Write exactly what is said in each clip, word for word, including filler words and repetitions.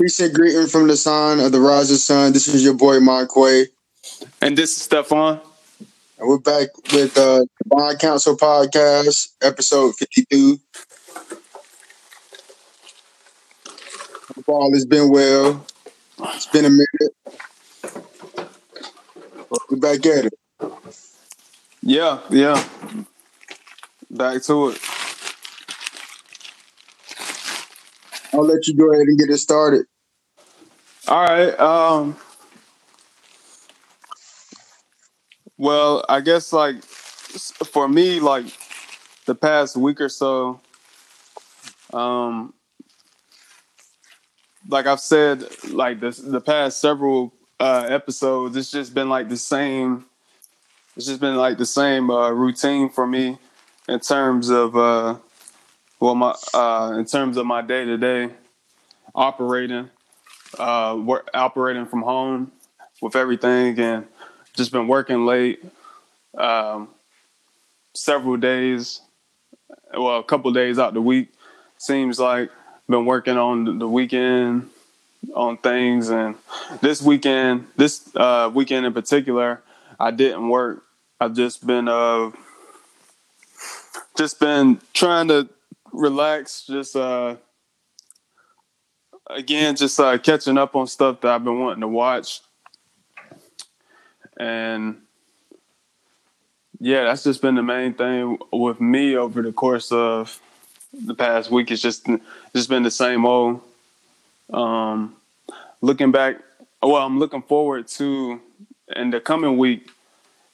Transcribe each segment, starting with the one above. Peace and greeting from the sign of the rising sun. This is your boy, Monquay. And this is Stefan. And we're back with uh, the Bond Council Podcast, episode fifty-two. Hope all has been well. It's been a minute. We're back at it. Yeah, yeah. Back to it. I'll let you go ahead and get it started. All right. Um, well, I guess, like, for me, like, the past week or so, um, like I've said, like, the, the past several uh, episodes, it's just been, like, the same, it's just been, like, the same uh, routine for me in terms of... Uh, Well, my uh, in terms of my day to day operating, uh, work, operating from home with everything, and just been working late, um, several days, well, a couple days out the week. Seems like been working on the weekend on things, and this weekend, this uh, weekend in particular, I didn't work. I've just been uh, just been trying to. Relax, just uh again just uh catching up on stuff that I've been wanting to watch, and yeah, that's just been the main thing with me over the course of the past week. It's just just been the same old. Um looking back, well, I'm looking forward to in the coming week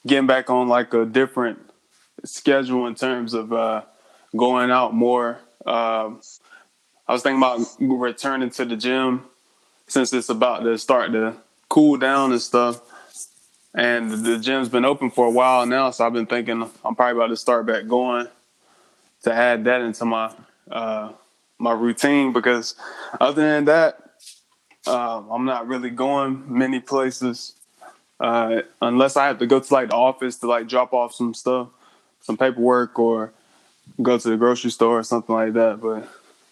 getting back on like a different schedule in terms of uh going out more. Uh, I was thinking about returning to the gym since it's about to start to cool down and stuff. And the gym's been open for a while now, so I've been thinking I'm probably about to start back going to add that into my uh, my routine, because other than that, uh, I'm not really going many places uh, unless I have to go to like the office to like drop off some stuff, some paperwork, or go to the grocery store or something like that. But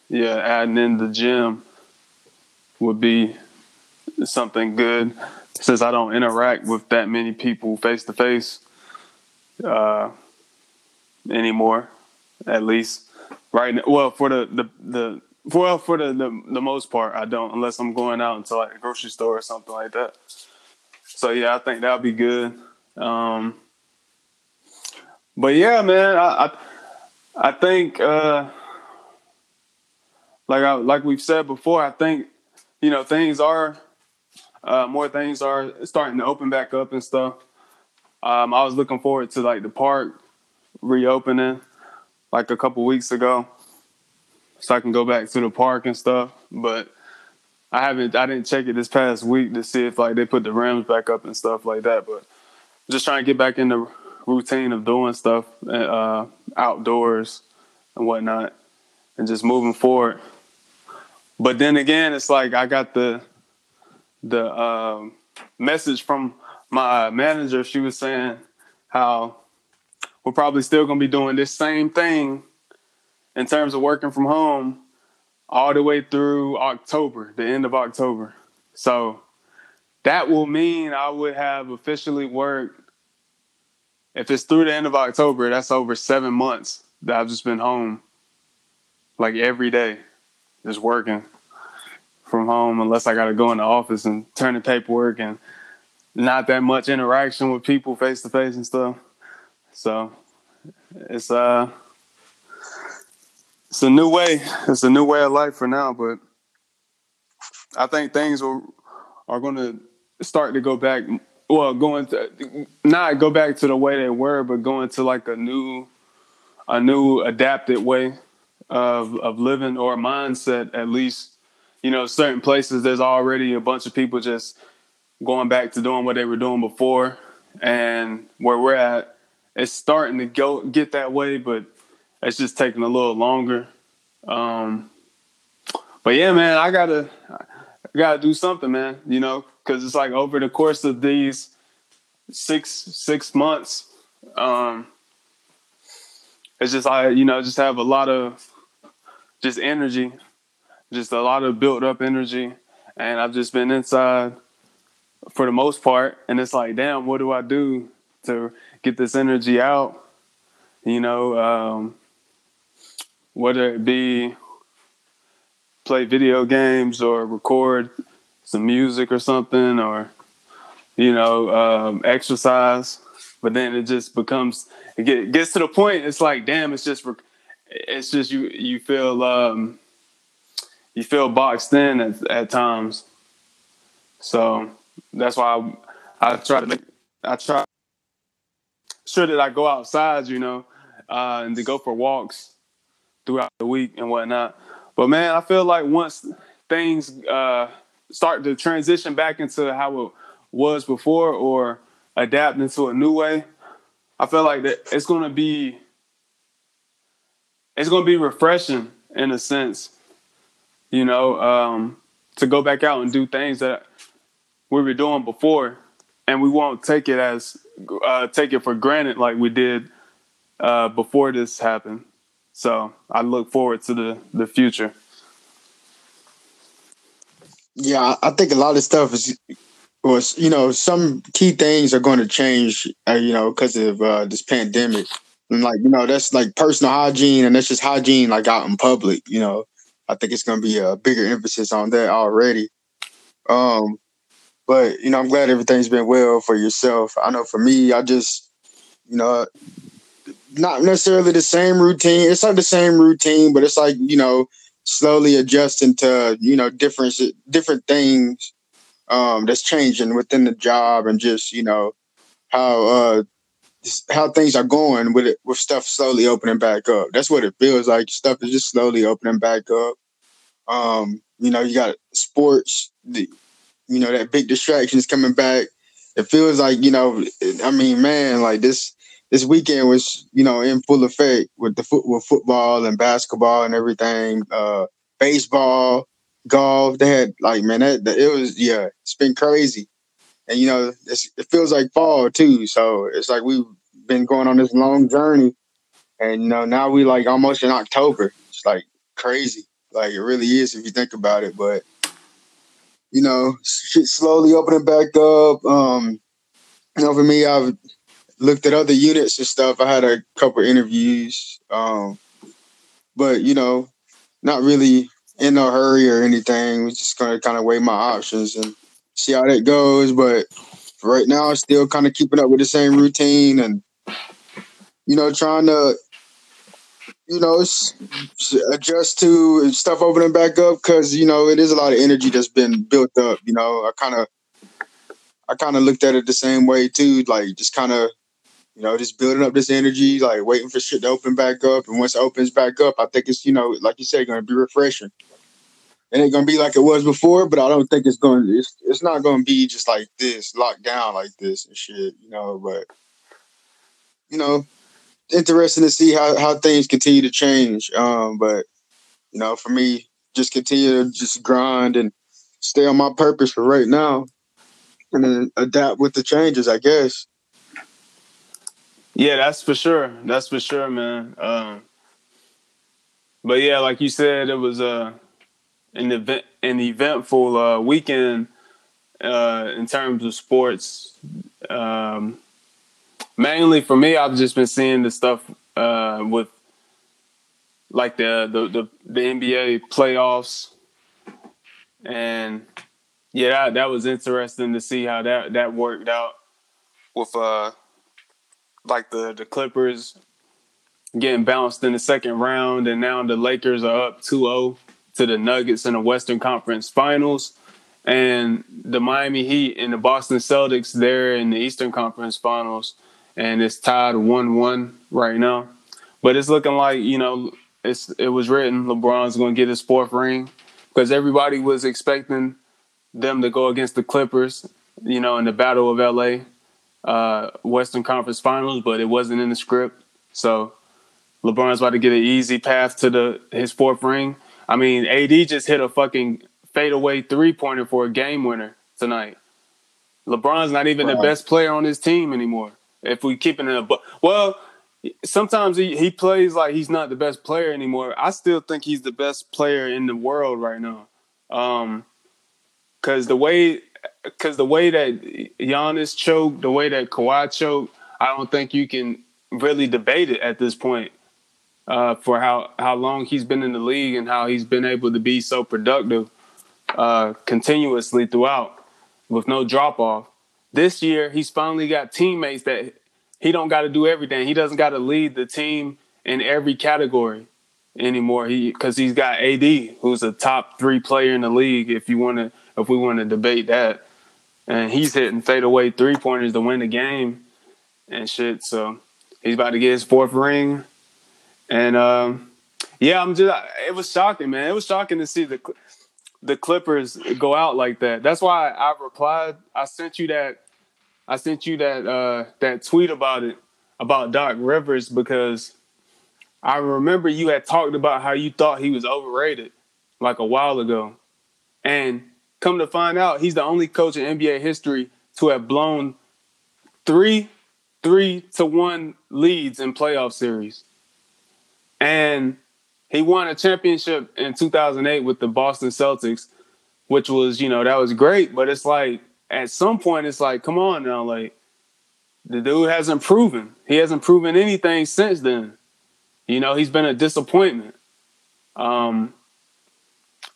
yeah, adding in the gym would be something good, since I don't interact with that many people face to face uh anymore, at least right now. Well, for the the, the well for the, the the most part I don't, unless I'm going out into like the grocery store or something like that. So yeah, I think that'll be good. Um but yeah, man, I, I I think, uh, like I, like we've said before, I think, you know, things are, uh, more things are starting to open back up and stuff. Um, I was looking forward to, like, the park reopening, like, a couple weeks ago, so I can go back to the park and stuff. But I haven't, I didn't check it this past week to see if, like, they put the rims back up and stuff like that. But just trying to get back in the routine of doing stuff uh, outdoors and whatnot, and just moving forward. But then again, it's like I got the the um, message from my manager. She was saying how we're probably still going to be doing this same thing in terms of working from home all the way through October, the end of October. So that will mean I would have officially worked, if it's through the end of October, that's over seven months that I've just been home, like every day, just working from home, unless I got to go in the office and turn in paperwork and not that much interaction with people face to face and stuff. So it's uh, it's a new way. It's a new way of life for now, but I think things will, are going to start to go back. Well, going to not go back to the way they were, but going to like a new, a new adapted way of of living, or mindset, at least. You know, certain places there's already a bunch of people just going back to doing what they were doing before, and where we're at, it's starting to go get that way, but it's just taking a little longer. Um, but yeah, man, I gotta I gotta do something, man. You know. Because it's like over the course of these six six months, um, it's just I you know just have a lot of just energy, just a lot of built up energy, and I've just been inside for the most part. And it's like, damn, what do I do to get this energy out? You know, um, whether it be play video games or record some music or something, or, you know, um, exercise. But then it just becomes, it get, gets to the point, it's like, damn, it's just, it's just, you, you feel, um, you feel boxed in at, at times. So that's why I, I try to, I try sure that I go outside, you know, uh, and to go for walks throughout the week and whatnot. But man, I feel like once things, uh, start to transition back into how it was before, or adapt into a new way, I feel like that it's gonna be it's gonna be refreshing in a sense, you know, um, to go back out and do things that we were doing before, and we won't take it as uh, take it for granted like we did uh, before this happened. So I look forward to the the future. Yeah, I think a lot of stuff is. Was, you know, some key things are going to change, uh, you know, because of uh, this pandemic. And like, you know, that's like personal hygiene, and that's just hygiene like out in public. You know, I think it's going to be a bigger emphasis on that already. Um, but, you know, I'm glad everything's been well for yourself. I know for me, I just, you know, not necessarily the same routine. It's not the same routine, but it's like, you know, slowly adjusting to, you know, different, different things. Um, that's changing within the job, and just, you know, how uh, how things are going with it, with stuff slowly opening back up. That's what it feels like. Stuff is just slowly opening back up. Um, you know, you got sports, the, you know, that big distraction is coming back. It feels like, you know, I mean, man, like this this weekend was, you know, in full effect with the foot, with football and basketball and everything, uh, baseball. Golf, they had like, man, that, that it was, yeah, it's been crazy. And, you know, it's, it feels like fall too. So it's like we've been going on this long journey, and, you know, now we like almost in October. It's like crazy. Like it really is if you think about it. But, you know, shit slowly opening back up. Um, you know, for me, I've looked at other units and stuff. I had a couple interviews, um, but, you know, not really in no hurry or anything. We're just going to kind of weigh my options and see how that goes. But right now, still kind of keeping up with the same routine, and, you know, trying to, you know, adjust to stuff opening back up, because, you know, it is a lot of energy that's been built up. You know, I kind of, I kind of looked at it the same way too. Like just kind of, you know, just building up this energy, like waiting for shit to open back up. And once it opens back up, I think it's, you know, like you said, going to be refreshing. It ain't going to be like it was before, but I don't think it's going to, it's, it's not going to be just like this, locked down like this and shit, you know. But, you know, interesting to see how, how things continue to change. Um, but, you know, for me, just continue to just grind and stay on my purpose for right now, and then adapt with the changes, I guess. Yeah, that's for sure. That's for sure, man. Um, but yeah, like you said, it was uh, an event, an eventful uh, weekend uh, in terms of sports. Um, mainly for me, I've just been seeing the stuff uh, with like the, the the the N B A playoffs, and yeah, that, that was interesting to see how that that worked out with. Uh, Like the, the Clippers getting bounced in the second round, and now the Lakers are up two oh to the Nuggets in the Western Conference Finals, and the Miami Heat and the Boston Celtics, they're in the Eastern Conference Finals, and it's tied one one right now. But it's looking like, you know, it's it was written LeBron's going to get his fourth ring, because everybody was expecting them to go against the Clippers, you know, in the Battle of L A Uh, Western Conference Finals, but it wasn't in the script. So LeBron's about to get an easy path to the his fourth ring. I mean, A D just hit a fucking fadeaway three-pointer for a game winner tonight. LeBron's not even wow. the best player on his team anymore. If we keep it in a well, sometimes he, he plays like he's not the best player anymore. I still think he's the best player in the world right now. Um, because the way because the way that Giannis choked, the way that Kawhi choked, I don't think you can really debate it at this point uh, for how, how long he's been in the league and how he's been able to be so productive uh, continuously throughout with no drop off. This year, he's finally got teammates that he don't got to do everything. He doesn't got to lead the team in every category anymore. He because he's got A D, who's a top three player in the league. If you want to, if we want to debate that, and he's hitting fadeaway three pointers to win the game and shit. So he's about to get his fourth ring. And um, yeah, I'm just. It was shocking, man. It was shocking to see the the Clippers go out like that. That's why I replied. I sent you that. I sent you that uh, that tweet about it about Doc Rivers because I remember you had talked about how you thought he was overrated like a while ago. And come to find out, he's the only coach in N B A history to have blown three three to one leads in playoff series. And he won a championship in two thousand eight with the Boston Celtics, which was, you know, that was great. But it's like, at some point, it's like, come on now, like, the dude hasn't proven. He hasn't proven anything since then. You know, he's been a disappointment. Um,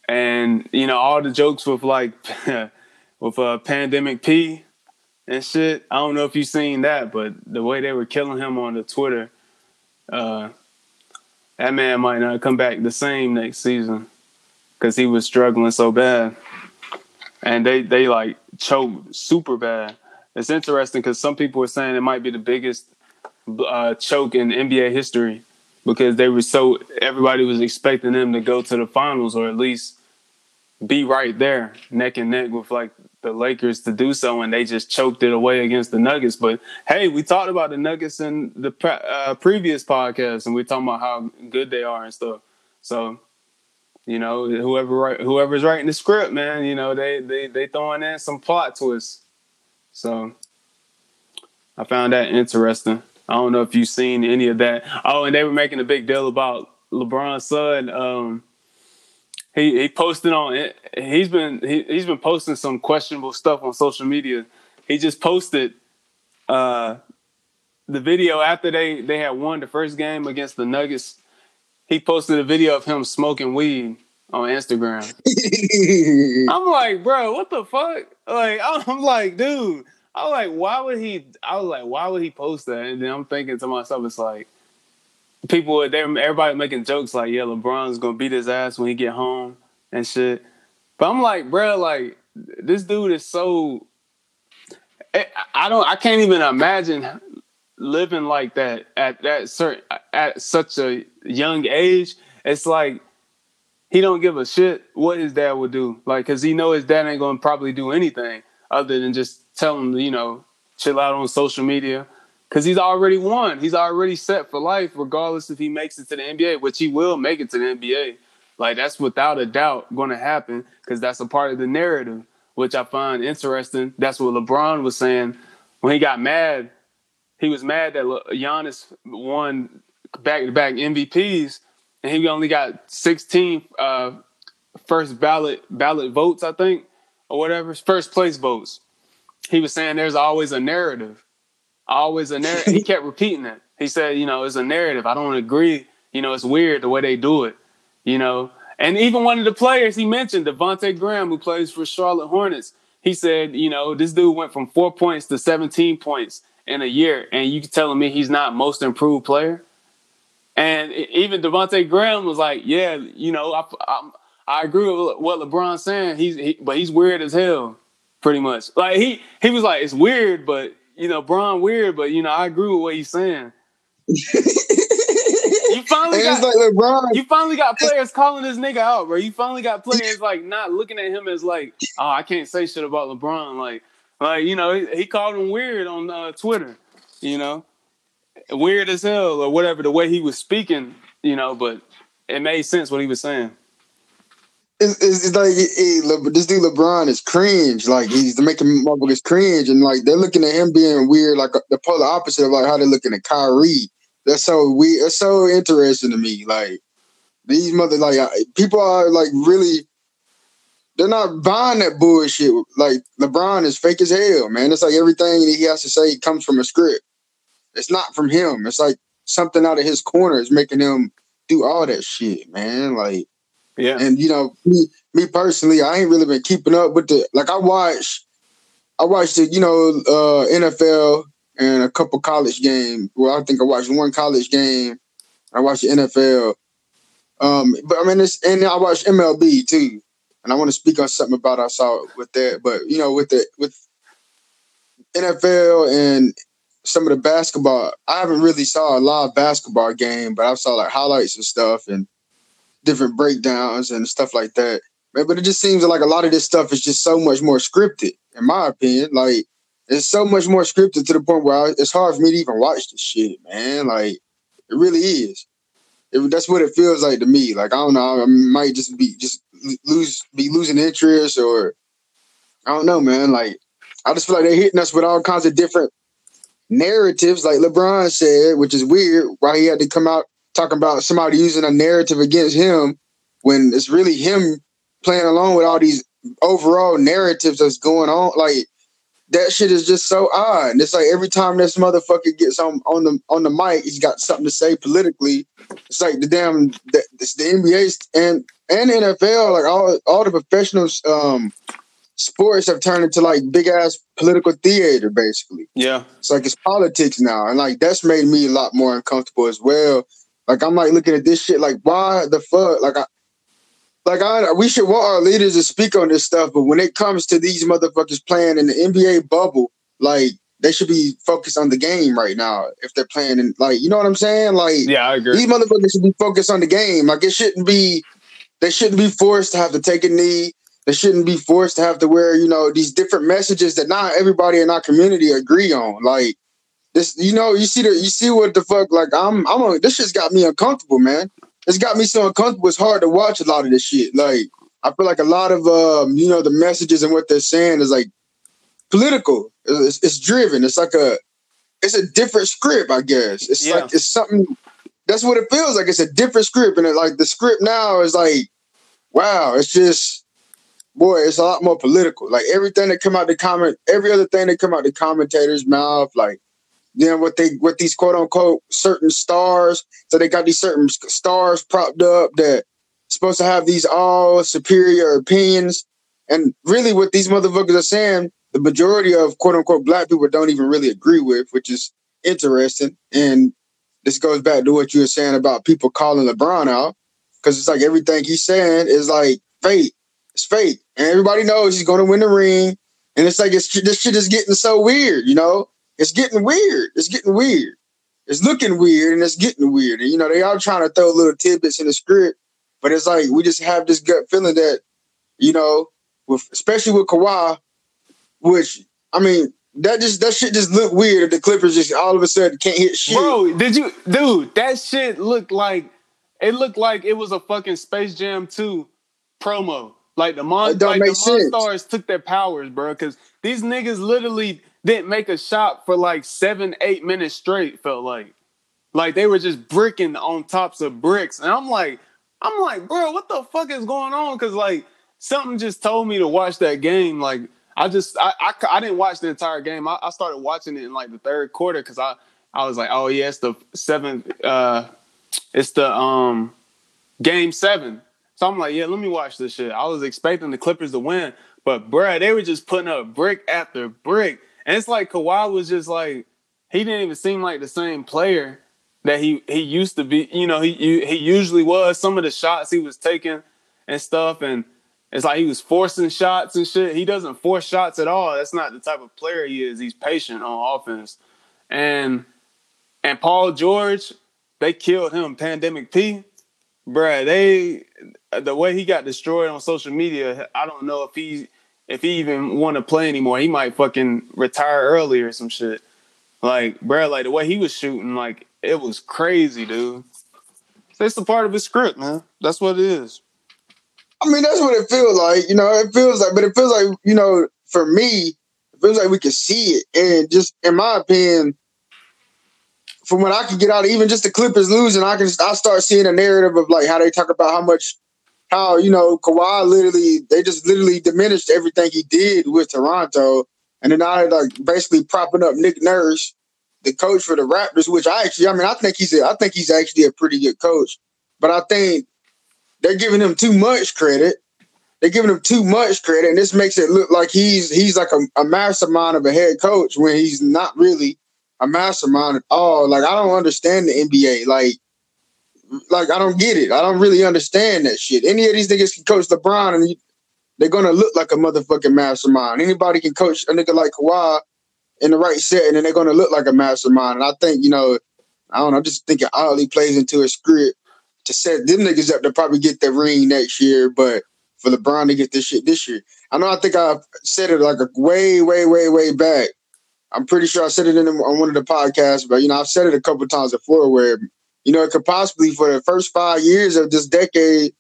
and, you know, all the jokes with, like, with uh, Pandemic P and shit. I don't know if you've seen that, but the way they were killing him on the Twitter, uh, that man might not come back the same next season because he was struggling so bad. And they, they like, choked super bad. It's interesting because some people are saying it might be the biggest uh, choke in N B A history. Because they were so, everybody was expecting them to go to the finals or at least be right there, neck and neck with like the Lakers to do so, and they just choked it away against the Nuggets. But hey, we talked about the Nuggets in the uh, previous podcast, and we talking about how good they are and stuff. So, you know, whoever whoever's writing the script, man, you know, they they they throwing in some plot twists. So, I found that interesting. I don't know if you've seen any of that. Oh, and they were making a big deal about LeBron's son. Um, he he posted on. He's been he, he's been posting some questionable stuff on social media. He just posted uh, the video after they they had won the first game against the Nuggets. He posted a video of him smoking weed on Instagram. I'm like, bro, what the fuck? Like, I'm like, dude. I was like, why would he? I was like, why would he post that? And then I'm thinking to myself, it's like people, they everybody making jokes like, yeah, LeBron's gonna beat his ass when he get home and shit. But I'm like, bro, like this dude is so. I don't. I can't even imagine living like that at that certain at such a young age. It's like he don't give a shit what his dad would do, like, cause he know his dad ain't gonna probably do anything other than just tell him, you know, chill out on social media because he's already won. He's already set for life, regardless if he makes it to the N B A, which he will make it to the N B A. Like, that's without a doubt going to happen because that's a part of the narrative, which I find interesting. That's what LeBron was saying when he got mad. He was mad that Le- Giannis won back-to-back M V Ps, and he only got sixteen uh, first ballot ballot votes, I think, or whatever, first place votes. He was saying there's always a narrative, always a narrative. He kept repeating it. He said, you know, it's a narrative. I don't agree. You know, it's weird the way they do it, you know. And even one of the players he mentioned, Devontae Graham, who plays for Charlotte Hornets, he said, you know, this dude went from four points to seventeen points in a year. And you telling me he's not most improved player? And even Devontae Graham was like, yeah, you know, I, I, I agree with what LeBron's saying, he's, he, but he's weird as hell. Pretty much. Like he, he was like, it's weird, but you know, Bron weird, but you know, I agree with what he's saying. you finally got like LeBron. You finally got players calling this nigga out, bro. You finally got players like not looking at him as like, oh, I can't say shit about LeBron. Like, like, you know, he, he called him weird on uh, Twitter, you know, weird as hell or whatever, the way he was speaking, you know, but it made sense what he was saying. It's, it's, it's like it, it, this dude LeBron is cringe. Like he's making motherfuckers cringe, and like they're looking at him being weird, like a, the polar opposite of like how they're looking at Kyrie. That's so weird. That's so interesting to me. Like these mother, like I, people are like really They're not buying that bullshit. Like, LeBron is fake as hell, man. It's like everything that he has to say comes from a script. It's not from him. It's like something out of his corner is making him do all that shit, man. Like, yeah. And, you know, me, me personally, I ain't really been keeping up with the, like, I watch, I watched the, you know, uh, N F L and a couple college games. Well, I think I watched one college game. I watched the N F L. Um, but I mean, it's, and I watched M L B too. And I want to speak on something about I saw with that. But, you know, with the with N F L and some of the basketball, I haven't really saw a live basketball game, but I saw like highlights and stuff and different breakdowns and stuff like that. But it just seems like a lot of this stuff is just so much more scripted, in my opinion. Like, it's so much more scripted to the point where I, it's hard for me to even watch this shit, man. Like, it really is. It, that's what it feels like to me. Like, I don't know. I might just be just lose be losing interest, or I don't know, man. Like, I just feel like they're hitting us with all kinds of different narratives, like LeBron said, which is weird. Why he had to come out talking about somebody using a narrative against him when it's really him playing along with all these overall narratives that's going on. Like, that shit is just so odd. And it's like every time this motherfucker gets on, on the on the mic, he's got something to say politically. It's like the damn, the, it's the N B A and and N F L, like all all the professional um, sports have turned into like big ass political theater, basically. Yeah, it's like it's politics now, and like that's made me a lot more uncomfortable as well. Like, I'm like looking at this shit, like why the fuck, like I. Like, I, we should want our leaders to speak on this stuff, but when it comes to these motherfuckers playing in the N B A bubble, like, they should be focused on the game right now if they're playing in, like, you know what I'm saying? Like, yeah, I agree. These motherfuckers should be focused on the game. Like, it shouldn't be, they shouldn't be forced to have to take a knee. They shouldn't be forced to have to wear, you know, these different messages that not everybody in our community agree on. Like, this, you know, you see the, you see what the fuck, like, I'm, I'm, on, this shit's got me uncomfortable, man. It's got me so uncomfortable. It's hard to watch a lot of this shit. Like, I feel like a lot of, um, you know, the messages and what they're saying is like political. It's, it's driven. It's like a, it's a different script, I guess. It's yeah. like, it's something, that's what it feels like. It's a different script. And it, like the script now is like, wow, it's just, boy, it's a lot more political. Like everything that come out the comment, every other thing that come out the commentator's mouth, like, then what they what these quote unquote certain stars, so they got these certain stars propped up that supposed to have these all superior opinions, and really what these motherfuckers are saying, the majority of quote unquote black people don't even really agree with, which is interesting. And this goes back to what you were saying about people calling LeBron out, because it's like everything he's saying is like fake, it's fake, and everybody knows he's going to win the ring, and it's like it's, this shit is getting so weird, you know. It's getting weird. It's getting weird. It's looking weird, and it's getting weird. And, you know, they all trying to throw little tidbits in the script, but it's like we just have this gut feeling that, you know, with, especially with Kawhi, which, I mean, that just that shit just looked weird if the Clippers just all of a sudden can't hit shit. Bro, did you... Dude, that shit looked like... It looked like it was a fucking Space Jam two promo. Like, the, Mon- like the Monstars took their powers, bro, because these niggas literally... didn't make a shot for like seven, eight minutes straight, felt like. Like they were just bricking on tops of bricks. And I'm like, I'm like, bro, what the fuck is going on? Because like something just told me to watch that game. Like I just, I I, I didn't watch the entire game. I, I started watching it in like the third quarter because I, I was like, oh yeah, it's the seventh, uh, it's the um, game seven. So I'm like, yeah, let me watch this shit. I was expecting the Clippers to win, but bro, they were just putting up brick after brick. And it's like Kawhi was just like, he didn't even seem like the same player that he, he used to be. You know, he he usually was. Some of the shots he was taking and stuff, and it's like he was forcing shots and shit. He doesn't force shots at all. That's not the type of player he is. He's patient on offense. And and Paul George, they killed him. Pandemic P, bruh, they the way he got destroyed on social media, I don't know if he. If he even want to play anymore, he might fucking retire early or some shit. Like, bro, like the way he was shooting, like, it was crazy, dude. It's a part of his script, man. That's what it is. I mean, that's what it feels like, you know, it feels like, but it feels like, you know, for me, it feels like we can see it. And just, in my opinion, from what I can get out of even just the Clippers losing, I can I start seeing a narrative of like how they talk about how much how, you know, Kawhi literally, they just literally diminished everything he did with Toronto. And then now they're like basically propping up Nick Nurse, the coach for the Raptors, which I actually, I mean, I think he's a, I think he's actually a pretty good coach. But I think they're giving him too much credit. They're giving him too much credit, and this makes it look like he's he's like a, a mastermind of a head coach when he's not really a mastermind at all. Like, I don't understand the N B A. Like, like I don't get it. I don't really understand that shit. Any of these niggas can coach LeBron, and they're gonna look like a motherfucking mastermind. Anybody can coach a nigga like Kawhi in the right setting, and they're gonna look like a mastermind. And I think, you know, I don't know. I'm just thinking Ollie plays into a script to set them niggas up to probably get the ring next year, but for LeBron to get this shit this year. I know I think I said it like a way, way, way, way back. I'm pretty sure I said it in the, on one of the podcasts, but, you know, I've said it a couple times before where, you know, it could possibly for the first five years of this decade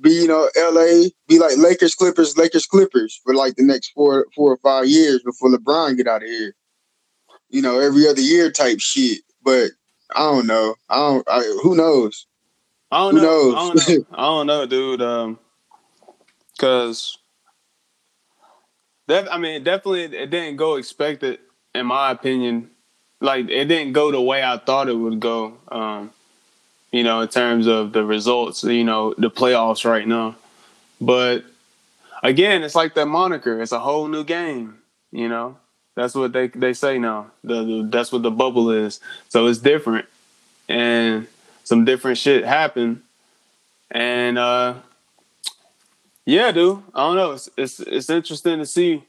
be, you know, L A, be like Lakers, Clippers, Lakers, Clippers for like the next four four or five years before LeBron get out of here. You know, every other year type shit. But I don't know. I don't, I, who knows? I don't who know. Knows? I don't know. I don't know, dude. Um, Because, I mean, definitely it didn't go expected, in my opinion. Like, it didn't go the way I thought it would go, um, you know, in terms of the results, you know, the playoffs right now. But, again, it's like that moniker. It's a whole new game, you know. That's what they, they say now. The, the, that's what the bubble is. So it's different. And some different shit happened. And, uh... yeah, dude. I don't know. It's, it's it's interesting to see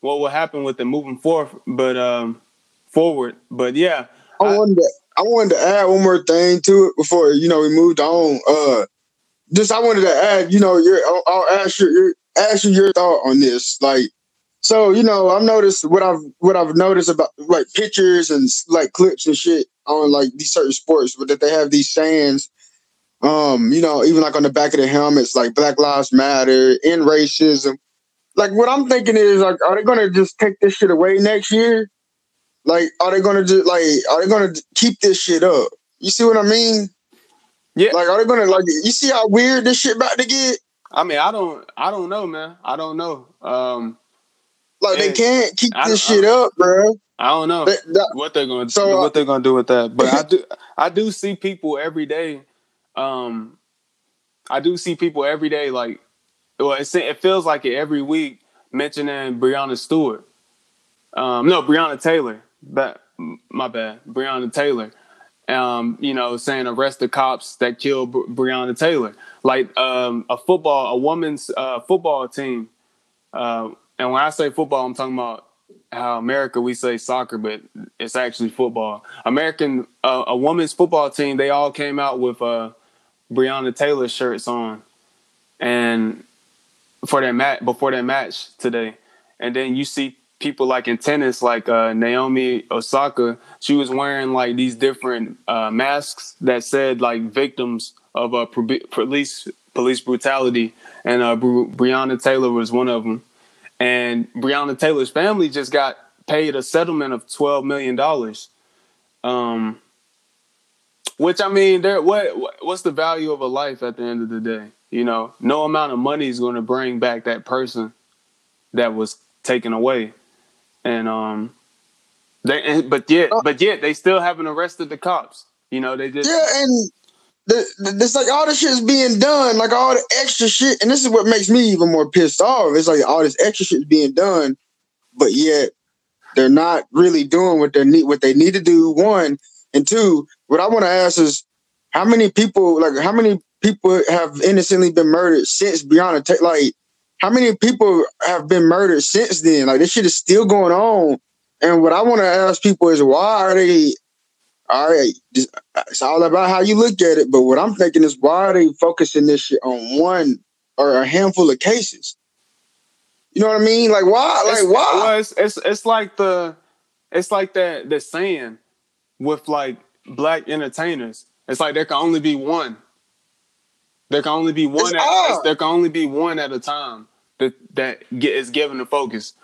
what will happen with it moving forth, but um, forward. But yeah, I, I wanted to, I wanted to add one more thing to it before, you know, we moved on. Uh, just I wanted to add, you know, your I'll, I'll ask you your ask you your thought on this. Like, so you know, I've noticed what I've what I've noticed about like pictures and like clips and shit on like these certain sports, but that they have these sayings. Um, you know, even like on the back of the helmets, like Black Lives Matter, end racism. Like, what I'm thinking is, like, are they going to just take this shit away next year? Like, are they going to just, like, are they going to keep this shit up? You see what I mean? Yeah. Like, are they going to, like, you see how weird this shit about to get? I mean, I don't, I don't know, man. I don't know. Um, like, they can't keep this shit up, bro. I don't know they, that, what they're going to so, do, what they're going to do with that. But I do, I do see people every day. Um, I do see people every day, like, well, it's, it feels like it every week mentioning Breonna Stewart. Um, no, Breonna Taylor. But, my bad, Breonna Taylor. Um, you know, saying arrest the cops that killed Bre- Breonna Taylor. Like um, a football, a woman's uh, football team. Uh, and when I say football, I'm talking about how America we say soccer, but it's actually football. American, uh, a woman's football team. They all came out with a. Uh, Breonna Taylor shirts on, and for that match before that match today, and then you see people like in tennis, like uh, Naomi Osaka. She was wearing like these different uh, masks that said like victims of uh, police police brutality, and uh, Bre- Breonna Taylor was one of them. And Breonna Taylor's family just got paid a settlement of twelve million dollars. Um. Which, I mean, there what what's the value of a life at the end of the day? You know, no amount of money is going to bring back that person that was taken away. And um, they and, but yet but yet they still haven't arrested the cops. You know, they just yeah, and the, the, it's like all this shit is being done, like all the extra shit, and this is what makes me even more pissed off. It's like all this extra shit is being done, but yet they're not really doing what they need what they need to do. One. And two, what I want to ask is how many people, like, how many people have innocently been murdered since Breonna Taylor? Like, how many people have been murdered since then? Like, this shit is still going on. And what I want to ask people is why are they, all right, just, it's all about how you look at it. But what I'm thinking is why are they focusing this shit on one or a handful of cases? You know what I mean? Like, why? Like, it's, why? Well, it's, it's, it's like the, it's like that, the saying. With like black entertainers, it's like there can only be one. There can only be one. At, there can only be one at a time that that get, is given the focus,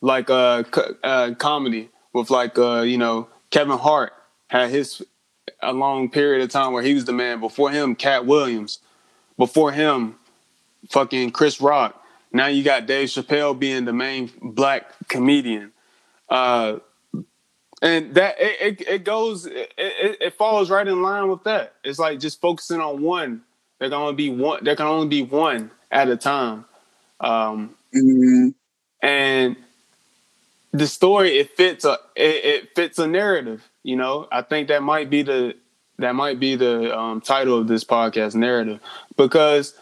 like uh, co- uh comedy with like uh you know Kevin Hart had his a long period of time where he was the man. Before him, Cat Williams. Before him, fucking Chris Rock. Now you got Dave Chappelle being the main black comedian. Uh, and that it, it, it goes, it, it follows right in line with that. It's like just focusing on one. There can only be one. There can only be one at a time. Um, mm-hmm. And the story, it fits a it, it fits a narrative. You know, I think that might be the that might be the um, title of this podcast, narrative, because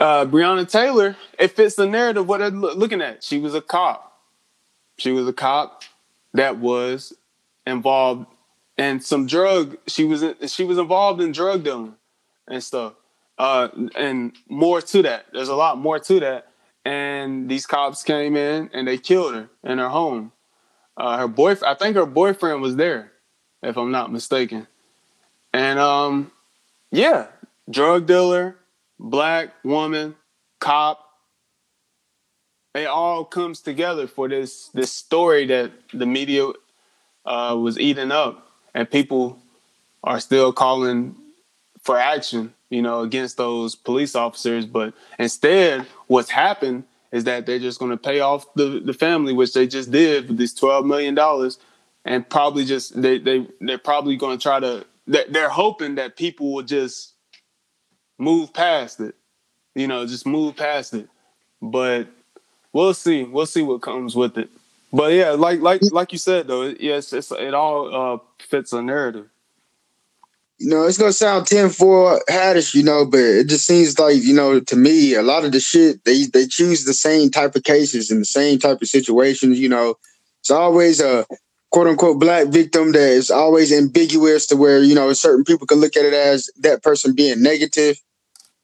uh, Breonna Taylor, it fits the narrative. What they're looking at, she was a cop. She was a cop that was involved in some drug. She was in, she was involved in drug dealing and stuff. Uh, and more to that. There's a lot more to that. And these cops came in and they killed her in her home. Uh, her boyfriend, I think her boyfriend was there, if I'm not mistaken. And um, yeah, drug dealer, black woman, cop. It all comes together for this this story that the media uh, was eating up, and people are still calling for action, you know, against those police officers. But instead, what's happened is that they're just going to pay off the, the family, which they just did with these twelve million dollars, and probably just they they they're probably going to try to. They're hoping that people will just move past it, you know, just move past it, but. We'll see. We'll see what comes with it. But yeah, like like like you said though, yes, it's, it all uh, fits a narrative. You know, it's gonna sound ten four Haddish, you know, but it just seems like, you know, to me, a lot of the shit they they choose the same type of cases and the same type of situations. You know, it's always a quote unquote black victim that is always ambiguous to where, you know, certain people can look at it as that person being negative,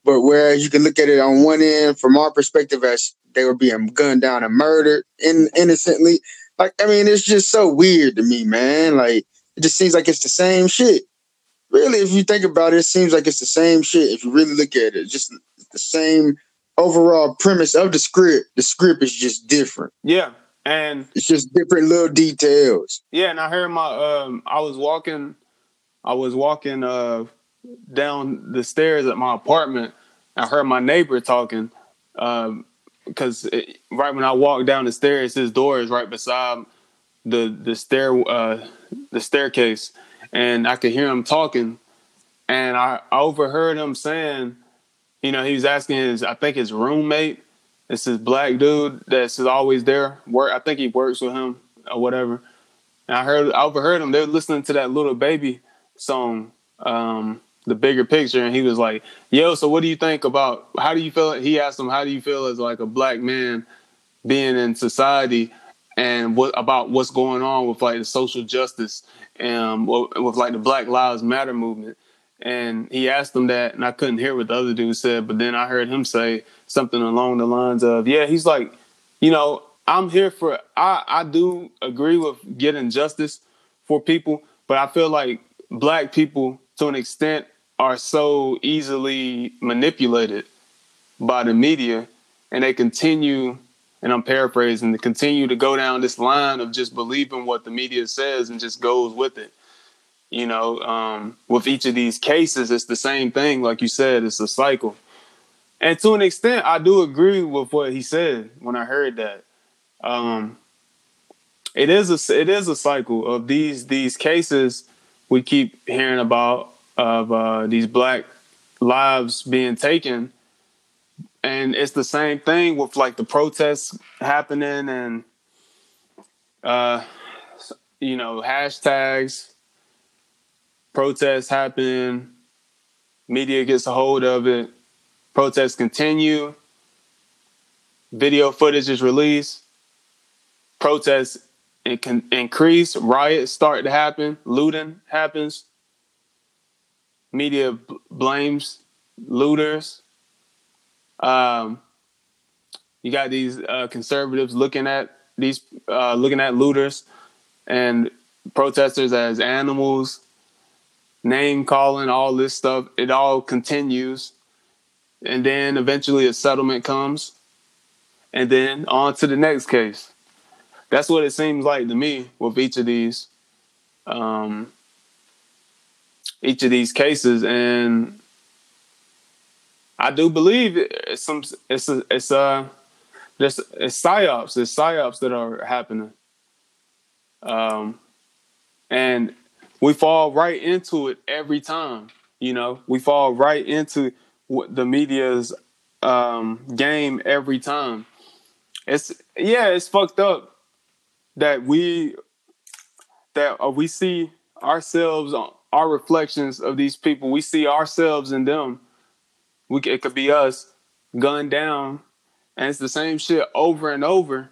but where you can look at it on one end from our perspective as they were being gunned down and murdered in, innocently. Like, I mean, it's just so weird to me, man. Like, it just seems like it's the same shit. Really, if you think about it, it seems like it's the same shit. If you really look at it, just the same overall premise of the script. The script is just different. Yeah, and it's just different little details. Yeah, and I heard my, um, I was walking, I was walking uh, down the stairs at my apartment. I heard my neighbor talking, um, because right when I walk down the stairs, his door is right beside the the stair uh, the staircase, and I could hear him talking, and I, I overheard him saying, you know, he was asking his, I think his roommate, it's this black dude that's always there. Work, I think he works with him or whatever. And I heard, I overheard him. They were listening to that Little Baby song, um, The Bigger Picture, and he was like, yo, so what do you think about, how do you feel, he asked him, how do you feel as like a black man being in society, and what about what's going on with like the social justice and with like the Black Lives Matter movement? And he asked him that, and I couldn't hear what the other dude said, but then I heard him say something along the lines of, yeah, he's like, you know, I'm here for, I, I do agree with getting justice for people, but I feel like black people to an extent are so easily manipulated by the media, and they continue, and I'm paraphrasing, they continue to go down this line of just believing what the media says and just goes with it. You know, um, with each of these cases, it's the same thing. Like you said, it's a cycle. And to an extent, I do agree with what he said when I heard that. Um, it is a, it is a cycle of these, these cases we keep hearing about, of uh, these black lives being taken. And it's the same thing with like the protests happening and, uh, you know, hashtags, protests happen, media gets a hold of it, protests continue, video footage is released, protests it can increase, riots start to happen, looting happens, media b- blames looters. Um, you got these uh, conservatives looking at these uh, looking at looters and protesters as animals, name calling, all this stuff. It all continues, and then eventually a settlement comes, and then on to the next case. That's what it seems like to me with each of these, um, each of these cases. And I do believe it's some it's a, it's uh just it's psyops, it's psyops that are happening. Um, and we fall right into it every time. You know, we fall right into what the media's um, game every time. It's yeah, it's fucked up that we that uh, we see ourselves, our reflections of these people. We see ourselves in them. We it could be us gunned down, and it's the same shit over and over.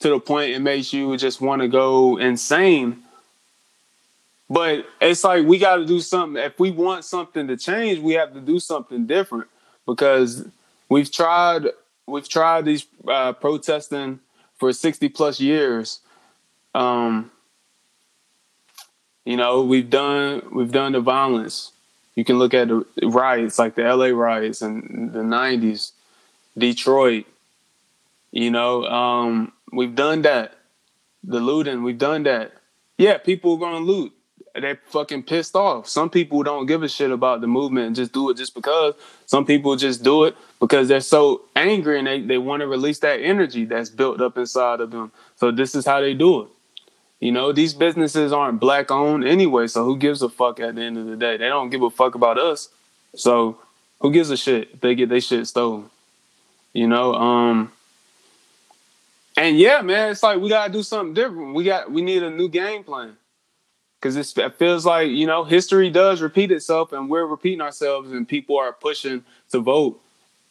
To the point it makes you just want to go insane. But it's like we got to do something. If we want something to change, we have to do something different, because we've tried we've tried these uh, protesting for sixty plus years. Um, you know, we've done we've done the violence. You can look at the riots, like the L A riots in the nineties, Detroit. You know, um, we've done that. The looting, we've done that. Yeah, people are going to loot. They're fucking pissed off. Some people don't give a shit about the movement and just do it just because. Some people just do it because they're so angry and they, they want to release that energy that's built up inside of them. So this is how they do it. You know, these businesses aren't black owned anyway, so who gives a fuck at the end of the day? They don't give a fuck about us. So who gives a shit if they get their shit stolen? You know, um... And yeah, man, it's like we gotta do something different. We got we need a new game plan, because it feels like, you know, history does repeat itself, and we're repeating ourselves. And people are pushing to vote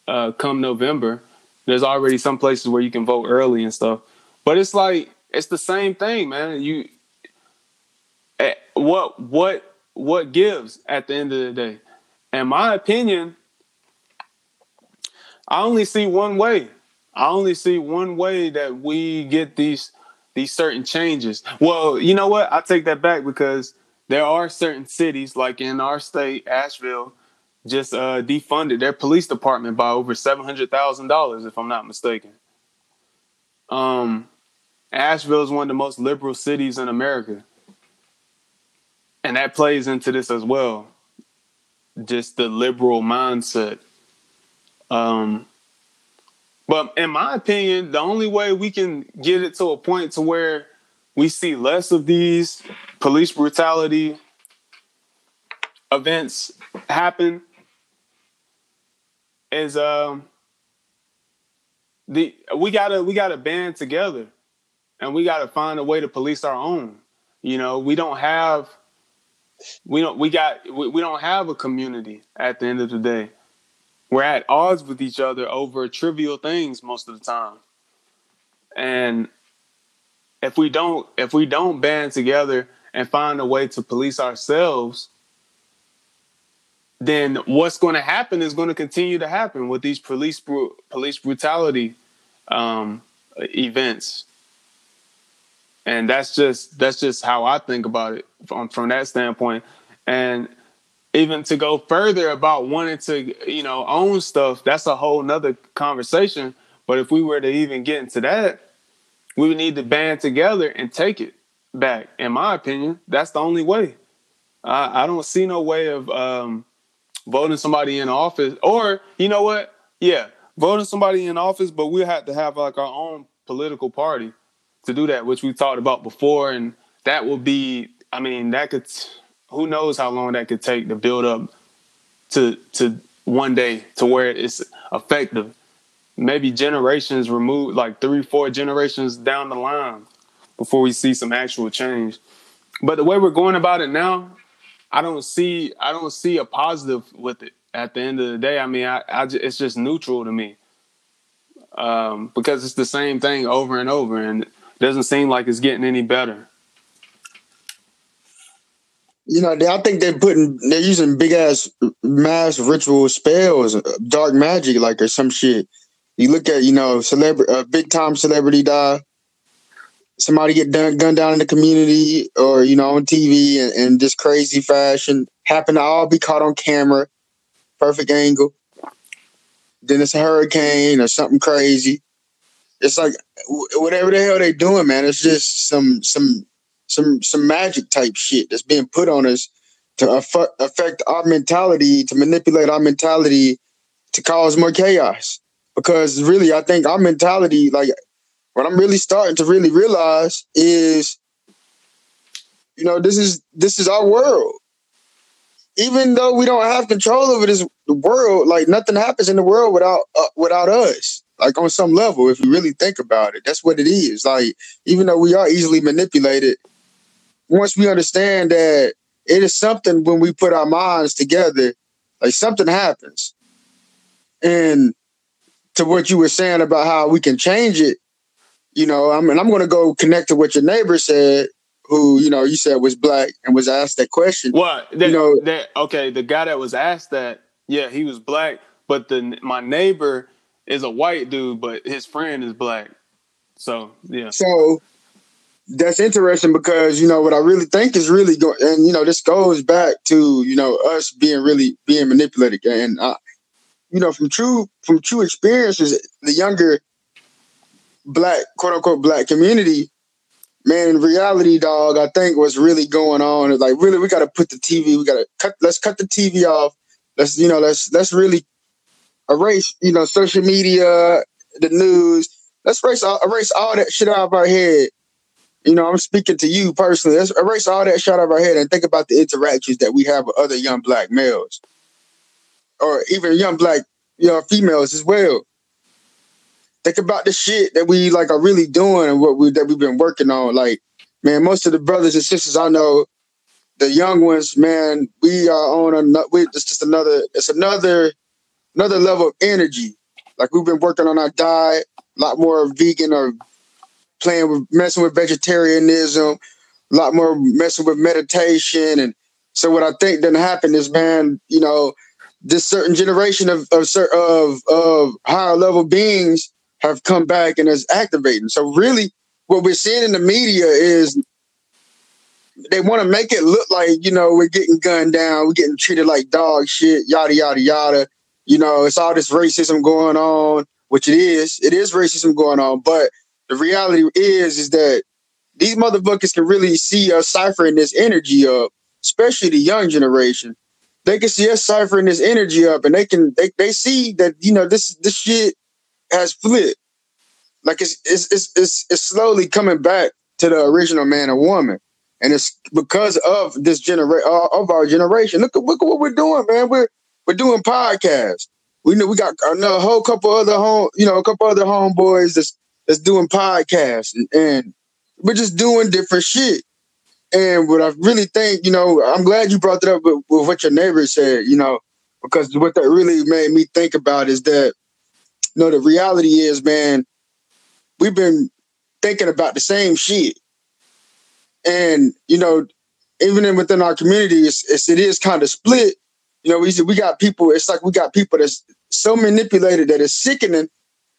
uh, come November. There's already some places where you can vote early and stuff, but it's like it's the same thing, man. You what what what gives at the end of the day? In my opinion, I only see one way. I only see one way that we get these these certain changes. Well, you know what? I take that back, because there are certain cities, like in our state, Asheville, just uh, defunded their police department by over seven hundred thousand dollars, if I'm not mistaken. Um, Asheville is one of the most liberal cities in America. And that plays into this as well. Just the liberal mindset. Um But in my opinion, the only way we can get it to a point to where we see less of these police brutality events happen is um, the we gotta we gotta band together, and we gotta find a way to police our own. You know, we don't have we don't we got we, we don't have a community at the end of the day. We're at odds with each other over trivial things most of the time. And if we don't, if we don't band together and find a way to police ourselves, then what's going to happen is going to continue to happen with these police, bru- police brutality um, events. And that's just, that's just how I think about it from, from that standpoint. And even to go further about wanting to, you know, own stuff, that's a whole nother conversation. But if we were to even get into that, we would need to band together and take it back. In my opinion, that's the only way. I, I don't see no way of um, voting somebody in office, or, you know what? Yeah, voting somebody in office, but we have to have like our own political party to do that, which we talked about before. And that will be, I mean, that could... T- Who knows how long that could take to build up to to one day to where it's effective? Maybe generations removed, like three, four generations down the line before we see some actual change. But the way we're going about it now, I don't see I don't see a positive with it. At the end of the day, I mean, I, I just, it's just neutral to me, um, because it's the same thing over and over, and it doesn't seem like it's getting any better. You know, they, I think they're putting, they're using big ass mass ritual spells, dark magic, like, or some shit. You look at, you know, celebra- a big time celebrity die, somebody get done, gunned down in the community, or, you know, on T V in, in this crazy fashion, happen to all be caught on camera, perfect angle. Then it's a hurricane or something crazy. It's like whatever the hell they doing, man. It's just some some. Some some magic type shit that's being put on us to aff- affect our mentality, to manipulate our mentality to cause more chaos. Because really, I think our mentality, like what I'm really starting to really realize is, you know, this is this is our world. Even though we don't have control over this world, like nothing happens in the world without uh, without us. Like on some level, if you really think about it, that's what it is. Like, even though we are easily manipulated, once we understand that it is something when we put our minds together, like something happens. And to what you were saying about how we can change it, you know, I'm, and I'm going to go connect to what your neighbor said, who, you know, you said was black and was asked that question. Well, that, you know, that, okay, the guy that was asked that, yeah, he was black, but the my neighbor is a white dude, but his friend is black. So, yeah. So that's interesting because, you know, what I really think is really going, and, you know, this goes back to, you know, us being really being manipulated. And, I, you know, from true from true experiences, the younger black, quote unquote, black community, man, in reality, dog, I think what's really going on is like, really, we got to put the T V, we got to cut, let's cut the T V off. Let's, you know, let's, let's really erase, you know, social media, the news. Let's erase all, erase all that shit out of our head. You know, I'm speaking to you personally. Let's erase all that shit out of our head and think about the interactions that we have with other young black males or even young black, you know, females as well. Think about the shit that we like are really doing and what we that we've been working on. Like, man, most of the brothers and sisters I know, the young ones, man, we are on another. It's just another. It's another, another level of energy. Like we've been working on our diet, a lot more vegan or playing with messing with vegetarianism, a lot more messing with meditation. And so what I think didn't happen is, man, you know, this certain generation of of of, of higher level beings have come back and is activating. So really what we're seeing in the media is they want to make it look like, you know, we're getting gunned down, we're getting treated like dog shit, yada, yada, yada. You know, it's all this racism going on, which it is. It is racism going on. But the reality is, is that these motherfuckers can really see us ciphering this energy up, especially the young generation. They can see us ciphering this energy up and they can, they, they see that, you know, this, this shit has flipped. Like it's, it's, it's, it's, it's slowly coming back to the original man or woman. And it's because of this genera- uh, of our generation. Look at, look at what we're doing, man. We're, we're doing podcasts. We know we got a whole couple other home, you know, a couple other homeboys that's, that's doing podcasts and, and we're just doing different shit. And what I really think, you know, I'm glad you brought it up with, with what your neighbor said, you know, because what that really made me think about is that, you know, the reality is, man, we've been thinking about the same shit. And, you know, even in, within our community, it's, it's, it is kind of split. You know, we we got people, it's like we got people that's so manipulated that it's sickening.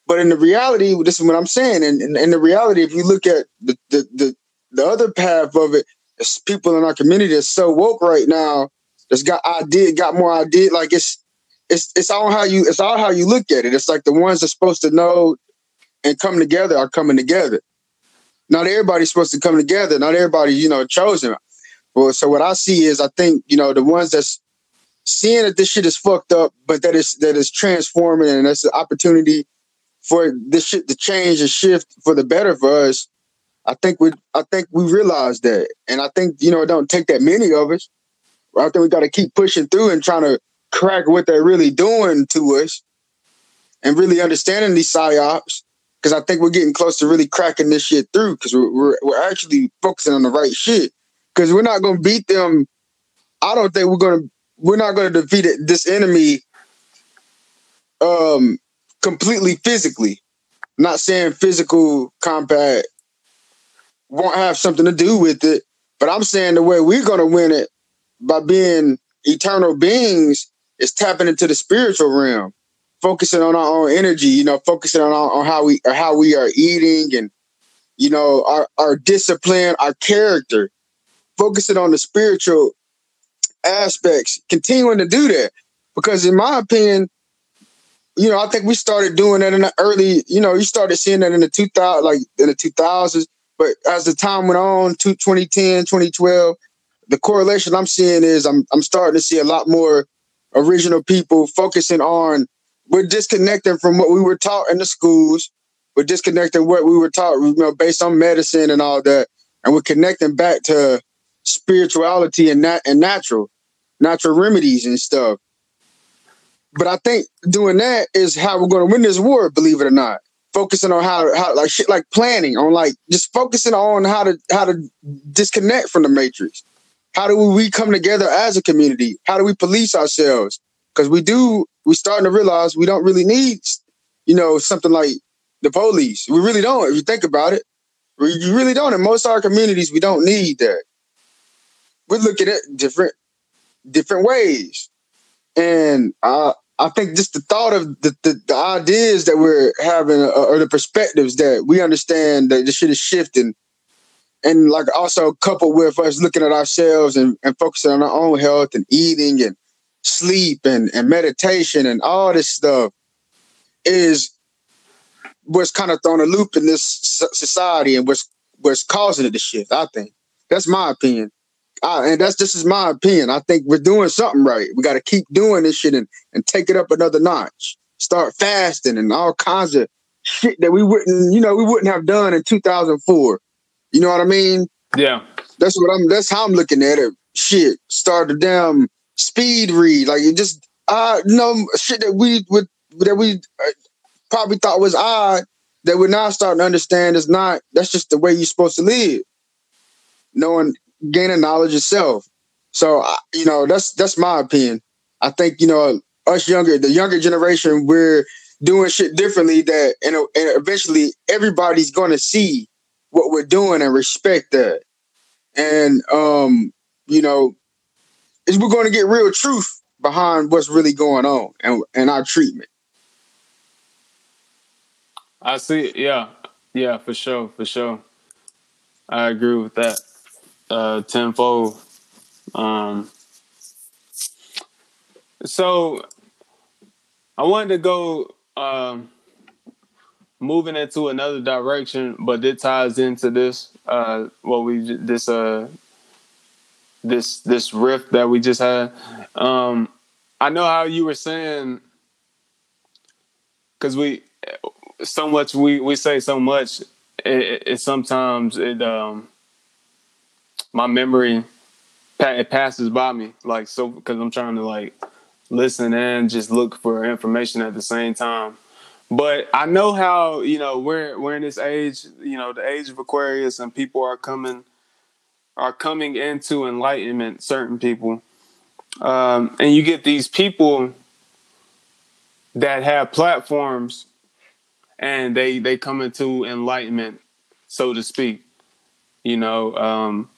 But in the reality, this is what I'm saying. And in, in, in the reality, if you look at the, the, the, the other path of it, it's people in our community that's so woke right now, that's got idea, got more idea. Like it's, it's, it's all how you, it's all how you look at it. It's like the ones that's supposed to know and come together are coming together. Not everybody's supposed to come together. Not everybody, you know, chosen. Well, so what I see is, I think, you know, the ones that's seeing that this shit is fucked up, but that is that is transforming, and that's an opportunity for this shit to change and shift for the better for us. I think we, I think we realize that, and I think, you know, it don't take that many of us. I think we got to keep pushing through and trying to crack what they're really doing to us, and really understanding these psyops. Because I think we're getting close to really cracking this shit through. Because we're, we're we're actually focusing on the right shit. Because we're not going to beat them. I don't think we're going to. We're not going to defeat it, this enemy. Um, completely physically. I'm not saying physical combat won't have something to do with it, but I'm saying the way we're going to win it by being eternal beings is tapping into the spiritual realm. Focusing on our own energy, you know, focusing on, on how we or how we are eating and, you know, our, our discipline, our character, focusing on the spiritual aspects, continuing to do that. Because in my opinion, you know, I think we started doing that in the early, you know, you started seeing that in the two thousand, like in the two thousands. But as the time went on to twenty ten, twenty twelve, the correlation I'm seeing is I'm I'm starting to see a lot more original people focusing on we're disconnecting from what we were taught in the schools. We're disconnecting what we were taught, you know, based on medicine and all that. And we're connecting back to spirituality and nat- and natural, natural remedies and stuff. But I think doing that is how we're going to win this war, believe it or not. Focusing on how, how like shit, like planning on, like just focusing on how to, how to disconnect from the matrix. How do we come together as a community? How do we police ourselves? Because we do, we're starting to realize we don't really need, you know, something like the police. We really don't, if you think about it. We really don't. In most of our communities, we don't need that. We're looking at different, different ways. And I, I think just the thought of the, the, the ideas that we're having, uh, or the perspectives that we understand that this shit is shifting. And like also coupled with us looking at ourselves and, and focusing on our own health and eating and sleep and, and meditation and all this stuff is what's kind of throwing a loop in this society and what's, what's causing it to shift, I think. That's my opinion. I, and that's this is my opinion. I think we're doing something right. We got to keep doing this shit and, and take it up another notch. Start fasting and all kinds of shit that we wouldn't, you know, we wouldn't have done in two thousand four. You know what I mean? Yeah. That's what I'm, that's how I'm looking at it. Shit. Start the damn speed read. Like it just, uh, you know, shit that we would, that we uh, probably thought was odd that we're now starting to understand is not, that's just the way you're supposed to live. Knowing, gaining knowledge itself. So, uh, you know, that's, that's my opinion. I think, you know, us younger, the younger generation, we're doing shit differently that, and, and eventually everybody's going to see what we're doing and respect that. And, um, you know, is we're going to get real truth behind what's really going on and, and our treatment. I see. Yeah. Yeah, for sure. For sure. I agree with that. Uh, tenfold. Um, so I wanted to go, um, moving into another direction, but it ties into this, uh, what we this uh, this this rift that we just had. Um, I know how you were saying, because we so much we, we say so much. It, it, it sometimes it um, my memory it passes by me, like so because I'm trying to like listen and just look for information at the same time. But I know how, you know, we're we're in this age, you know, the age of Aquarius, and people are coming are coming into enlightenment, certain people. Um, and you get these people that have platforms and they they come into enlightenment, so to speak. You know, um,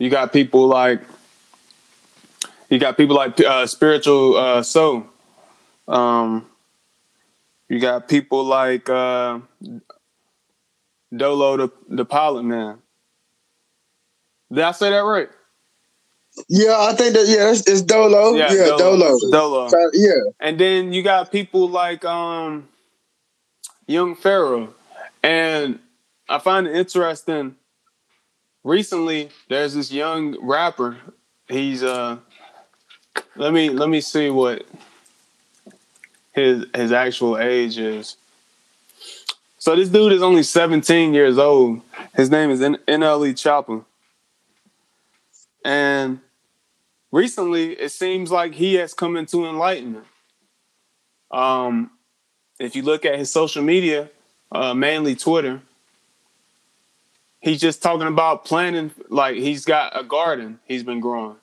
you got people like you got people like uh, spiritual uh, soul. Um, You got people like uh, Dolo the, the Pilot Man. Did I say that right? Yeah, I think that, yeah, it's, it's Dolo. Yeah, yeah Dolo. Dolo. Dolo. So, yeah. And then you got people like um, Young Pharaoh. And I find it interesting. Recently, there's this young rapper. He's, uh, let me, let me see what... His his actual age is. So this dude is only seventeen years old. His name is N L E Choppa. And recently, it seems like he has come into enlightenment. Um, if you look at his social media, uh, mainly Twitter, he's just talking about planting. Like he's got a garden he's been growing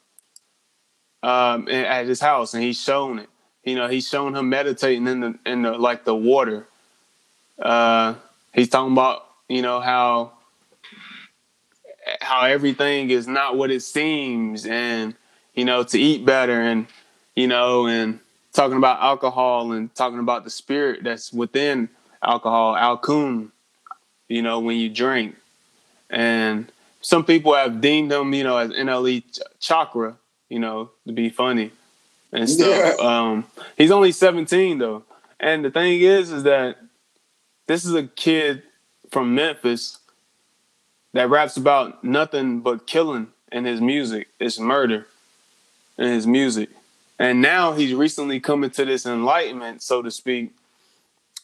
um, at his house, and he's showing it. You know, he's showing him meditating in the in the like the water. Uh, he's talking about, you know, how how everything is not what it seems, and you know, to eat better, and you know, and talking about alcohol and talking about the spirit that's within alcohol, alcohol, you know, when you drink. And some people have deemed him, you know, as N L E ch- chakra, you know, to be funny. And stuff. Yeah. Um, he's only seventeen though, and the thing is, is that this is a kid from Memphis that raps about nothing but killing in his music. It's murder in his music, And now he's recently coming to this enlightenment, so to speak.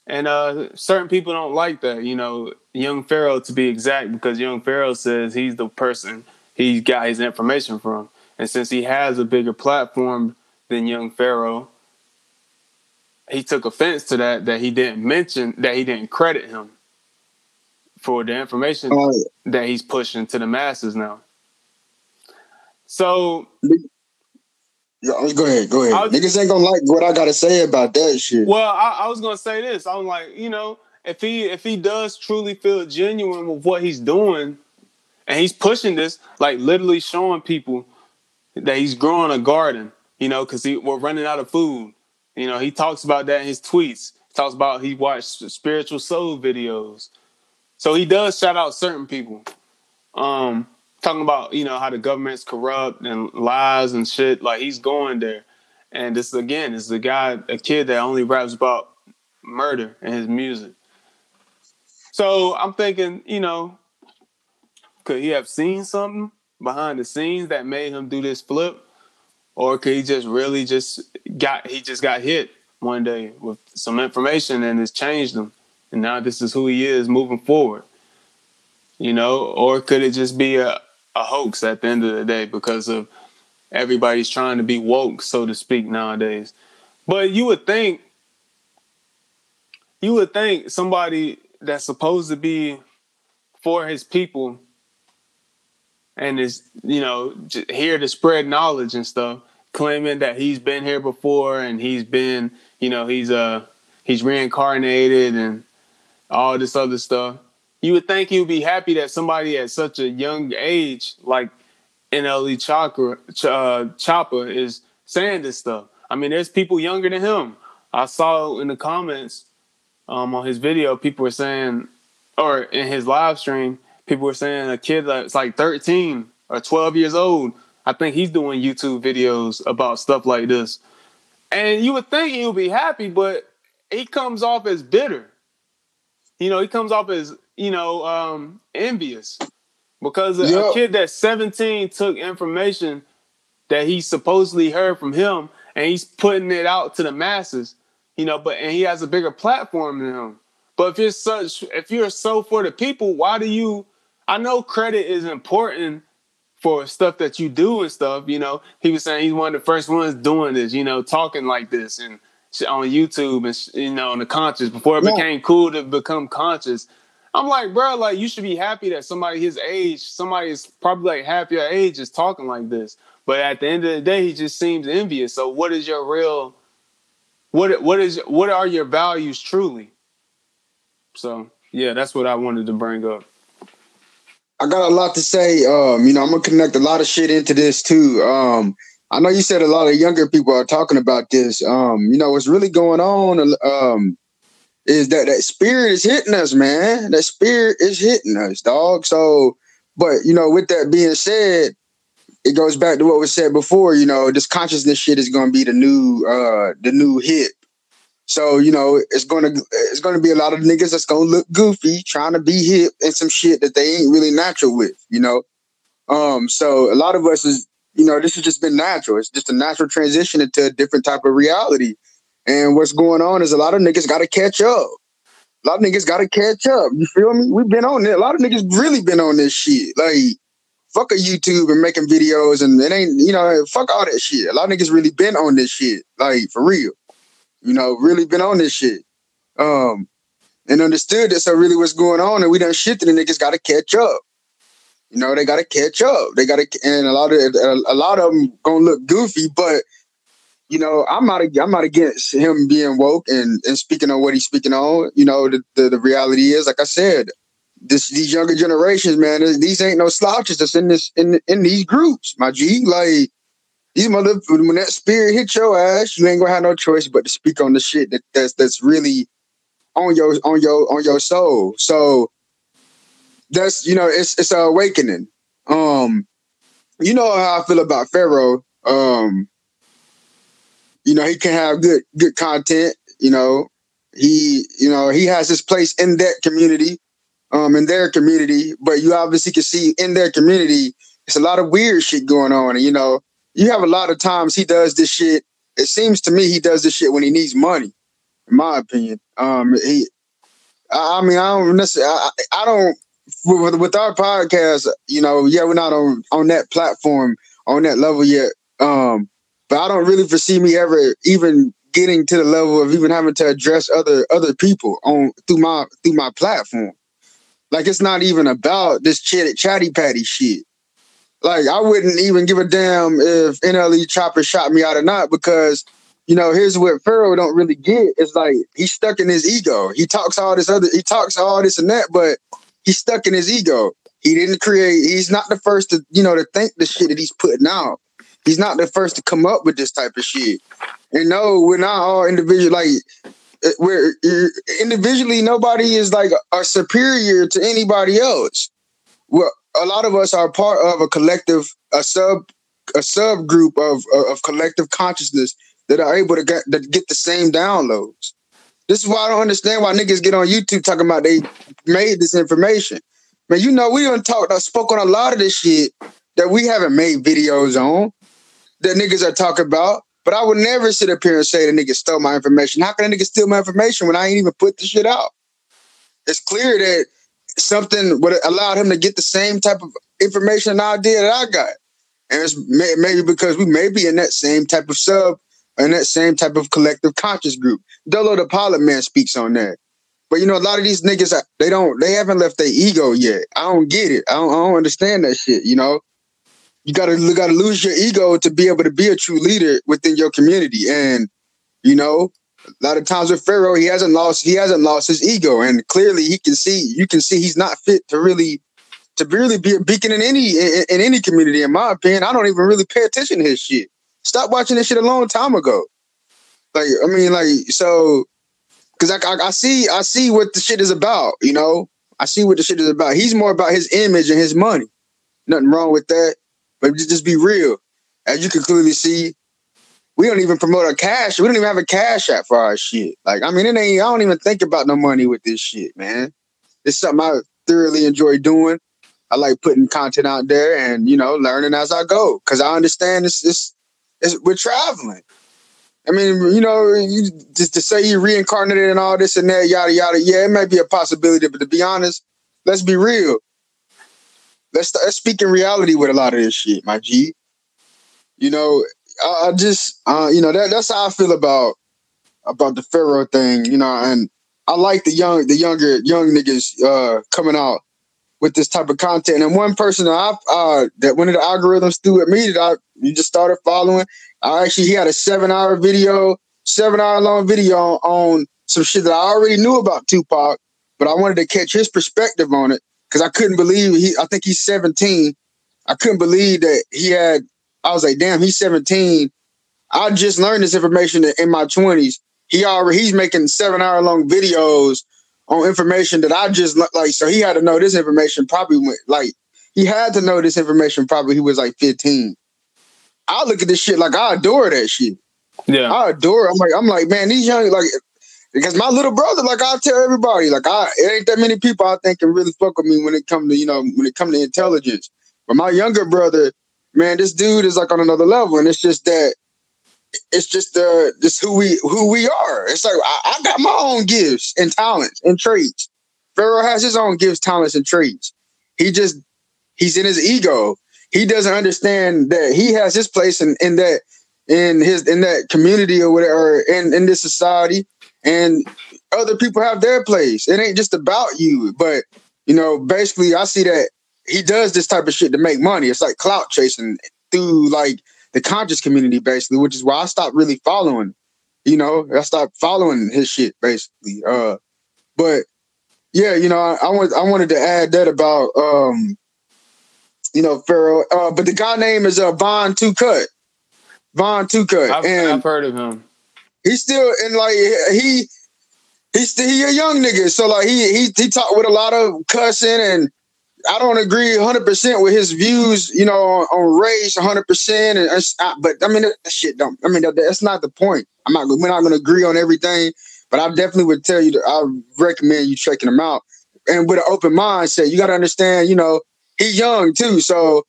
And uh, certain people don't like that, you know, Young Pharaoh to be exact, because Young Pharaoh says he's the person he got his information from. And since he has a bigger platform than Young Pharaoh, he took offense to that, that he didn't mention, that he didn't credit him for the information oh. that he's pushing to the masses now. So... Go ahead, go ahead. I'll, Niggas ain't gonna like what I gotta say about that shit. Well, I, I was gonna say this. I'm like, you know, if he if he does truly feel genuine with what he's doing, and he's pushing this, like literally showing people that he's growing a garden, you know, because we're running out of food. You know, he talks about that in his tweets. He talks about he watched spiritual soul videos. So he does shout out certain people. Um... Talking about, you know, how the government's corrupt and lies and shit. Like, he's going there. And this, again, is a guy, a kid that only raps about murder in his music. So I'm thinking, you know, could he have seen something behind the scenes that made him do this flip? Or could he just really just got, he just got hit one day with some information and it's changed him. And now this is who he is moving forward. You know, or could it just be a, a hoax at the end of the day because of everybody's trying to be woke, so to speak, nowadays. But you would think, you would think somebody that's supposed to be for his people and is, you know, here to spread knowledge and stuff, claiming that he's been here before and he's been, you know, he's uh he's reincarnated and all this other stuff. You would think he would be happy that somebody at such a young age, like N L E Choppa, uh, Choppa, is saying this stuff. I mean, there's people younger than him. I saw in the comments um, on his video, people were saying, or in his live stream, people were saying a kid that's like thirteen or twelve years old, I think he's doing YouTube videos about stuff like this. And you would think he would be happy, but he comes off as bitter. You know, he comes off as... you know, um, envious because a, yep. a kid that's seventeen took information that he supposedly heard from him and he's putting it out to the masses, you know, but, and he has a bigger platform than him. But if you're such, if you're so for the people, why do you, I know credit is important for stuff that you do and stuff, you know, he was saying he's one of the first ones doing this, you know, talking like this and on YouTube and, you know, on the conscious before it yeah. became cool to become conscious. I'm like, bro, like, you should be happy that somebody his age, somebody is probably like half your age is talking like this. But at the end of the day, he just seems envious. So what is your real, what what is what are your values truly? So, yeah, that's what I wanted to bring up. I got a lot to say. Um, you know, I'm going to connect a lot of shit into this, too. Um, I know you said a lot of younger people are talking about this. Um, you know, what's really going on um is that that spirit is hitting us, man. That spirit is hitting us, dog. So, but, you know, with that being said, it goes back to what was said before, you know, this consciousness shit is going to be the new, uh, the new hip. So, you know, it's going to, it's going to be a lot of niggas that's going to look goofy, trying to be hip and some shit that they ain't really natural with, you know? Um, so a lot of us is, you know, this has just been natural. It's just a natural transition into a different type of reality. And what's going on is a lot of niggas got to catch up. A lot of niggas got to catch up. You feel me? We've been on it. A lot of niggas really been on this shit. Like, fuck a YouTube and making videos and it ain't, you know, fuck all that shit. A lot of niggas really been on this shit. Like, for real. You know, really been on this shit. Um, and understood that so really what's going on and we done shit that the niggas got to catch up. You know, they got to catch up. They got to, and a lot of, a, a lot of them gonna look goofy, but you know, I'm not, I'm not against him being woke and, and speaking on what he's speaking on. You know, the, the, the reality is, like I said, this these younger generations, man, these ain't no slouches that's in this in in these groups, my G. Like, these mother, when that spirit hit your ass, you ain't gonna have no choice but to speak on the shit that, that's that's really on your on your on your soul. So that's, you know, it's it's an awakening. Um, you know how I feel about Pharaoh. Um. You know, he can have good good content, you know. He, you know, he has his place in that community, um, in their community. But you obviously can see in their community, it's a lot of weird shit going on. And, you know, you have a lot of times he does this shit it seems to me he does this shit when he needs money, in my opinion. Um, he, I, I mean, I don't necessarily, I, I don't, with, with our podcast, you know, yeah, we're not on, on that platform, on that level yet. Um, but I don't really foresee me ever even getting to the level of even having to address other other people on through my through my platform. Like, it's not even about this chit chatty patty shit. Like, I wouldn't even give a damn if N L E Choppa shot me out or not, because, you know, here's what Pharaoh don't really get. It's like, he's stuck in his ego. He talks all this other, he talks all this and that, but he's stuck in his ego. He didn't create, he's not the first to, you know, to think the shit that he's putting out. He's not the first to come up with this type of shit. And no, we're not all individual. Like, we're individually, nobody is like a, a superior to anybody else. Well, a lot of us are part of a collective, a sub, a subgroup of of collective consciousness that are able to get, that get the same downloads. This is why I don't understand why niggas get on YouTube talking about they made this information. But you know, we done talked, I spoke on a lot of this shit that we haven't made videos on that niggas are talking about. But I would never sit up here and say the nigga stole my information. How can a nigga steal my information when I ain't even put the shit out? It's clear that something would allowed him to get the same type of information and idea that I got. And it's may- maybe because we may be in that same type of sub, in that same type of collective conscious group. Dolo the Pilot Man speaks on that. But, you know, a lot of these niggas, they don't, they haven't left their ego yet. I don't get it. I don't, I don't understand that shit, you know? You gotta, you gotta lose your ego to be able to be a true leader within your community. And, you know, a lot of times with Pharaoh, he hasn't lost, he hasn't lost his ego. And clearly he can see, you can see he's not fit to really, to really be a beacon in any, in, in any community. In my opinion, I don't even really pay attention to his shit. Stop watching this shit a long time ago. Like, I mean, like, so, cause I, I, I see, I see what the shit is about, you know, I see what the shit is about. He's more about his image and his money. Nothing wrong with that. But just be real. As you can clearly see, we don't even promote our cash. We don't even have a cash app for our shit. Like, I mean, it ain't, I don't even think about no money with this shit, man. It's something I thoroughly enjoy doing. I like putting content out there and, you know, learning as I go. Because I understand it's, it's, it's, we're traveling. I mean, you know, you, just to say you reincarnated and all this and that, yada, yada. Yeah, it might be a possibility. But to be honest, let's be real. Let's, let's speak in reality with a lot of this shit, my G. You know, I, I just, uh, you know, that that's how I feel about about the Pharaoh thing, you know. And I like the young, the younger, young niggas uh, coming out with this type of content. And one person that I uh, that one of the algorithms threw at me that I you just started following, I actually he had a seven hour video, seven hour long video on some shit that I already knew about Tupac, but I wanted to catch his perspective on it. Because I couldn't believe he, I think he's seventeen. I couldn't believe that he had, I was like, damn, he's seventeen. I just learned this information in my twenties. He already, he's making seven hour long videos on information that I just like. So he had to know this information probably went like, he had to know this information probably he was like fifteen. I look at this shit like I adore that shit. Yeah. I adore it. I'm like, I'm like, man, these young, like, because my little brother, like I tell everybody, like I, it ain't that many people I think can really fuck with me when it come to, you know, when it come to intelligence. But my younger brother, man, this dude is like on another level, and it's just that, it's just the, uh, just who we, who we are. It's like I, I got my own gifts and talents and traits. Pharaoh has his own gifts, talents, and traits. He just, he's in his ego. He doesn't understand that he has his place in, in that, in his, in that community or whatever, or in, in this society. And other people have their place. It ain't just about you. But, you know, basically, I see that he does this type of shit to make money. It's like clout chasing through, like, the conscious community, basically, which is why I stopped really following, you know, I stopped following his shit, basically. Uh, but, yeah, you know, I, I, want, I wanted to add that about, um, you know, Pharaoh. Uh, but the guy name is uh, Von Two Cut. Von Two Cut. I've, and I've heard of him. He's still in like he he's still he a young nigga. So like he he he talked with a lot of cussing, and I don't agree one hundred percent with his views, you know, on, on race one hundred percent. And I, but I mean that shit don't. I mean that, that's not the point. I'm not. We're not gonna agree on everything. But I definitely would tell you that I recommend you checking him out, and with an open mindset. You got to understand, you know, he's young too, so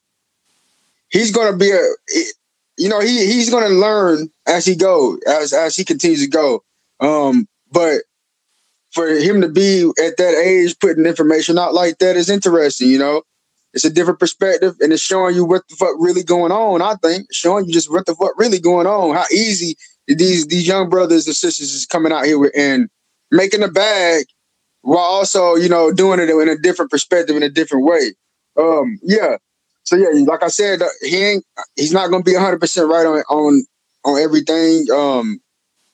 he's gonna be a. you know, he he's going to learn as he goes, as as he continues to go. Um, but for him to be at that age, putting information out like that is interesting. You know, it's a different perspective, and it's showing you what the fuck really going on. I think it's showing you just what the fuck really going on, how easy these these young brothers and sisters is coming out here with and making a bag, while also, you know, doing it in a different perspective, in a different way. Um, yeah. So yeah, like I said, he ain't, he's not going to be one hundred percent right on on on everything. Um,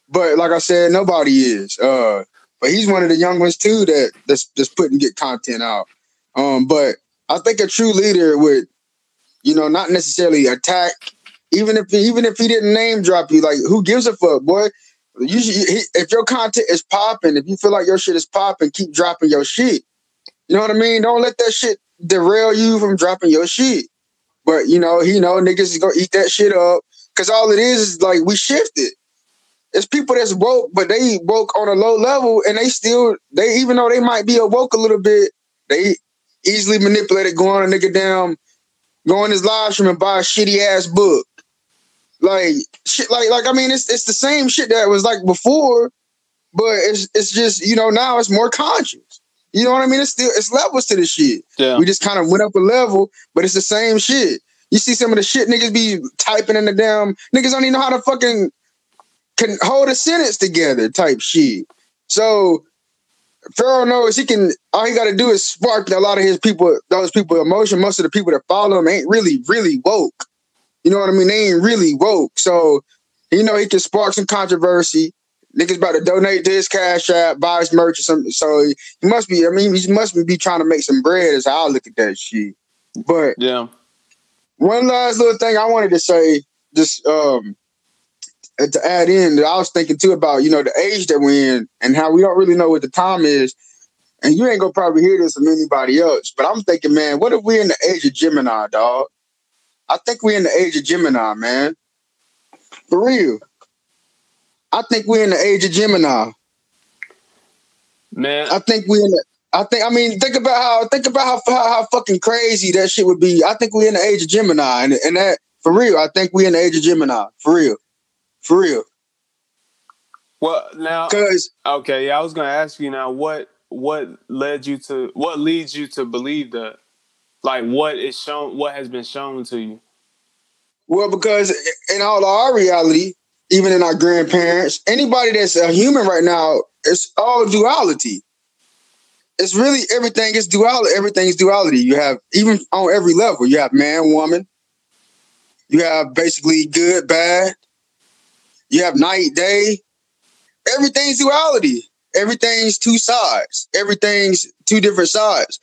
but like I said, nobody is. Uh, but he's one of the young ones too that that's just putting good content out. Um, but I think a true leader would, you know, not necessarily attack. Even if even if he didn't name drop you, like, who gives a fuck, boy? You should, if your content is popping, if you feel like your shit is popping, keep dropping your shit. You know what I mean? Don't let that shit derail you from dropping your shit. But, you know, he know niggas is gonna eat that shit up, because all it is is, like, we shifted. It's people that's woke, but they woke on a low level, and they still, they even though they might be awoke a little bit, they easily manipulated, going a nigga down, go on his live stream and buy a shitty ass book. Like shit, like like I mean, it's it's the same shit that was like before, but it's it's just, you know, now it's more conscious. You know what I mean? It's still it's levels to the shit. Yeah. We just kind of went up a level, but it's the same shit. You see some of the shit niggas be typing in the damn, niggas don't even know how to fucking can hold a sentence together type shit. So Pharaoh knows he can. All he got to do is spark a lot of his people, those people emotion. Most of the people that follow him ain't really, really woke. You know what I mean? They ain't really woke. So, you know, he can spark some controversy. Niggas about to donate to his Cash App, buy his merch or something. So he must be, I mean, he must be trying to make some bread is how I look at that shit. But yeah, one last little thing I wanted to say, just um, to add in, that I was thinking too about, you know, the age that we're in and how we don't really know what the time is. And you ain't going to probably hear this from anybody else. But I'm thinking, man, what if we're in the age of Gemini, dog? I think we're in the age of Gemini, man. For real. I think we're in the age of Gemini. Man. I think we're in the, I think, I mean, think about how, think about how, how, how fucking crazy that shit would be. I think we're in the age of Gemini. And, and that, for real, I think we're in the age of Gemini. For real. For real. Well, now, because, okay, yeah, I was going to ask you now, what, what led you to, what leads you to believe that? Like, what is shown, what has been shown to you? Well, because in all our reality, even in our grandparents, anybody that's a human right now, it's all duality. It's really everything is duality. Everything is duality. You have, even on every level, you have man, woman. You have basically good, bad. You have night, day. Everything's duality. Everything's two sides. Everything's two different sides.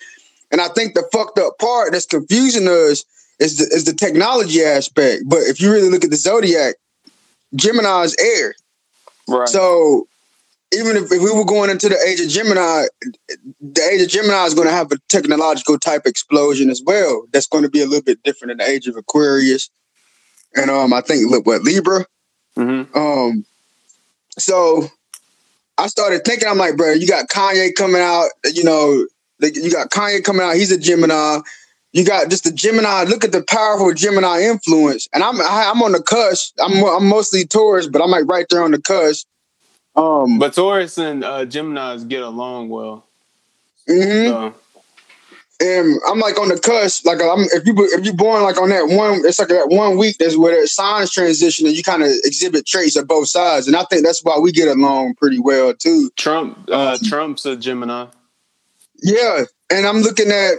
And I think the fucked up part that's confusing us is the, is the technology aspect. But if you really look at the zodiac, Gemini is air. Right. So even if, if we were going into the age of Gemini, the age of Gemini is going to have a technological type explosion as well. That's going to be a little bit different than the age of Aquarius. And um, I think, look, what, Libra? Mm-hmm. Um, so I started thinking, I'm like, bro, you got Kanye coming out, you know, you got Kanye coming out. He's a Gemini. You got just the Gemini. Look at the powerful Gemini influence. And I'm I, I'm on the cusp. I'm I'm mostly Taurus, but I'm like right there on the cusp. Um, but Taurus and uh, Geminis get along well. Mm-hmm. So. And I'm like on the cusp. Like I'm, if you if you're born like on that one, it's like that one week that's where that signs transition and you kind of exhibit traits of both sides. And I think that's why we get along pretty well too. Trump uh, um, Trump's a Gemini. Yeah, and I'm looking at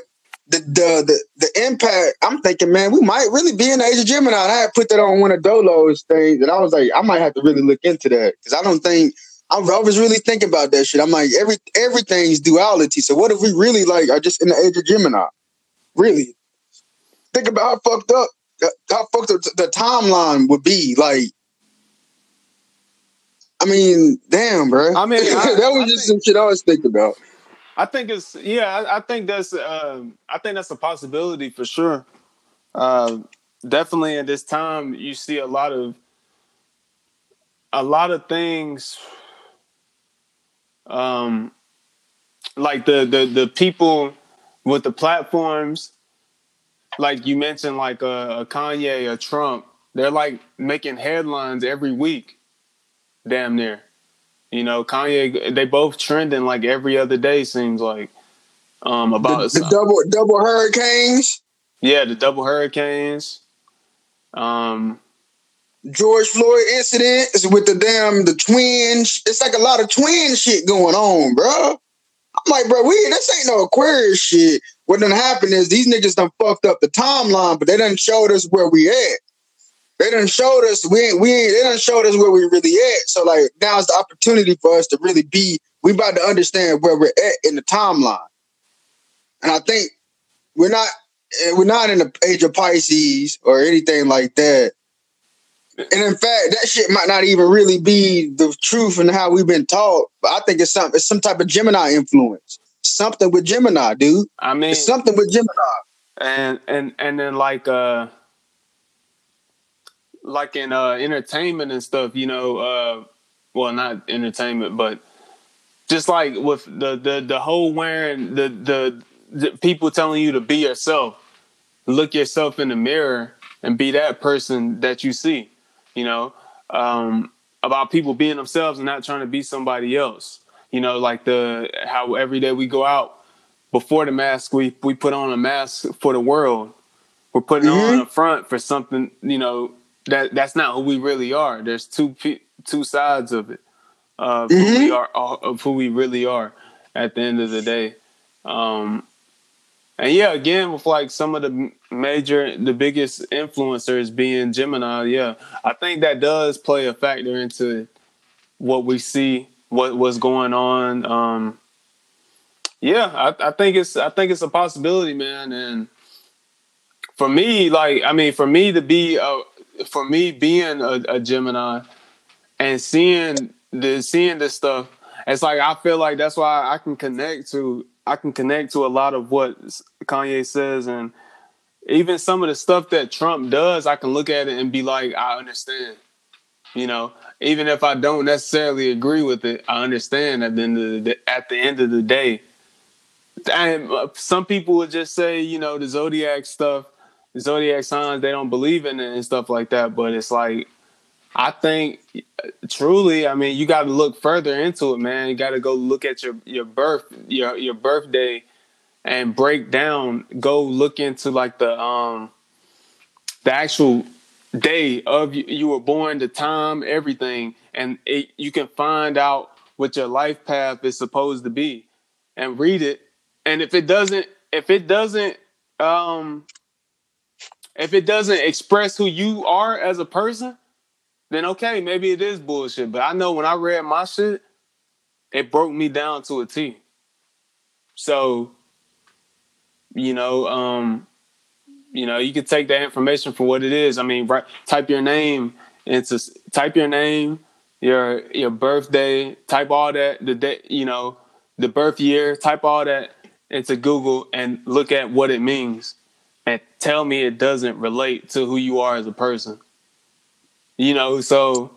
the, the the the impact. I'm thinking, man, we might really be in the age of Gemini. And I had put that on one of Dolo's things, and I was like, I might have to really look into that because I don't think I was really thinking about that shit. I'm like, every everything's duality. So what if we really like are just in the age of Gemini? Really think about how fucked up how fucked up the timeline would be. Like, I mean, damn, bro. I mean, I, that was I just think- some shit I was thinking about. I think it's yeah. I, I think that's um, I think that's a possibility for sure. Uh, definitely, in this time, you see a lot of a lot of things, um, like the the the people with the platforms, like you mentioned, like a, a Kanye, a Trump, They're like making headlines every week, damn near. You know, Kanye, they both trending like every other day, seems like. Um, about the, the double double hurricanes. Yeah, the double hurricanes. Um, George Floyd incidents with the damn the twins. It's like a lot of twin shit going on, bro. I'm like, bro, we this ain't no Aquarius shit. What done happened is these niggas done fucked up the timeline, but they done showed us where we at. They done showed us we ain't, we ain't, they done showed us where we really at. So like now it's the opportunity for us to really be. We about to understand where we're at in the timeline. And I think we're not we're not in the age of Pisces or anything like that. And in fact, that shit might not even really be the truth in how we've been taught. But I think it's some it's some type of Gemini influence. Something with Gemini, dude. I mean, it's something with Gemini. And and and then like uh, like in uh, entertainment and stuff, you know. Uh, well, not entertainment, but. Just like with the, the, the whole wearing, the, the the people telling you to be yourself, look yourself in the mirror and be that person that you see, you know, um, about people being themselves and not trying to be somebody else. You know, like the how every day we go out before the mask, we, we put on a mask for the world. We're putting mm-hmm. on a front for something, you know, that that's not who we really are. There's two two sides of it. Of who mm-hmm. we are, of who we really are, at the end of the day, um, and yeah, again with like some of the major, the biggest influencers being Gemini, yeah, I think that does play a factor into what we see, what what's going on. Um, yeah, I, I think it's, I think it's a possibility, man. And for me, like, I mean, for me to be, a, for me being a, a Gemini and seeing. The, seeing this stuff, it's like I feel like that's why I can connect to I can connect to a lot of what Kanye says, and even some of the stuff that Trump does. I can look at it and be like, I understand, you know. Even if I don't necessarily agree with it, I understand at the end of the, at the end of the day. And some people would just say, you know, the zodiac stuff, the zodiac signs, they don't believe in it and stuff like that. But it's like. I think truly, I mean, you got to look further into it, man. You got to go look at your, your birth, your, your birthday and break down, go look into like the, um, the actual day of you, you were born, the time, everything. And it, you can find out what your life path is supposed to be and read it. And if it doesn't, if it doesn't, um, if it doesn't express who you are as a person, then okay, maybe it is bullshit. But I know when I read my shit, it broke me down to a T. So, you know, um, you know, you can take that information for what it is. I mean, right, type your name into type your name, your your birthday, type all that, the day, you know, the birth year, type all that into Google and look at what it means. And tell me it doesn't relate to who you are as a person. You know, so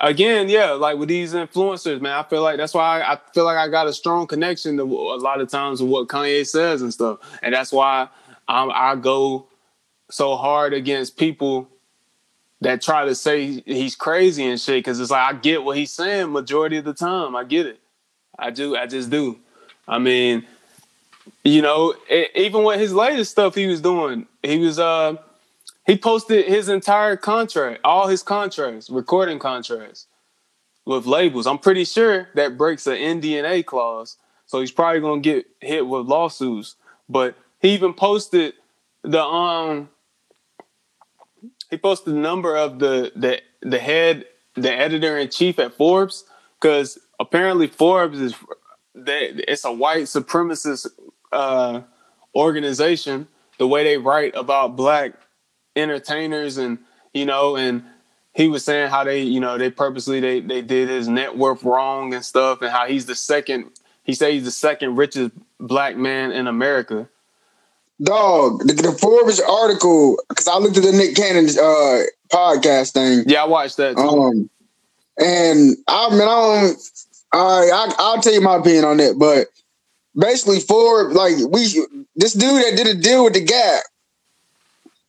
again, yeah, like with these influencers, man, I feel like that's why I, I feel like I got a strong connection to a lot of times with what Kanye says and stuff. And that's why I'm, I go so hard against people that try to say he's crazy and shit, because it's like I get what he's saying majority of the time. I get it. I do. I just do. I mean, you know, it, even with his latest stuff he was doing, he was uh. He posted his entire contract, all his contracts, recording contracts with labels. I'm pretty sure that breaks an N D A clause. So he's probably going to get hit with lawsuits. But he even posted the um he posted the number of the the, the head, the editor in chief at Forbes, because apparently Forbes is they, it's a white supremacist uh, organization. The way they write about black entertainers, and you know, and he was saying how they, you know, they purposely they they did his net worth wrong and stuff, and how he's the second he said he's the second richest black man in America. Dog, the, the Forbes article, because I looked at the Nick Cannon uh, podcast thing. Yeah, I watched that too. Um, and I mean, I don't. I, I I'll tell you my opinion on that, but basically, Forbes, like we this dude that did a deal with the Gap.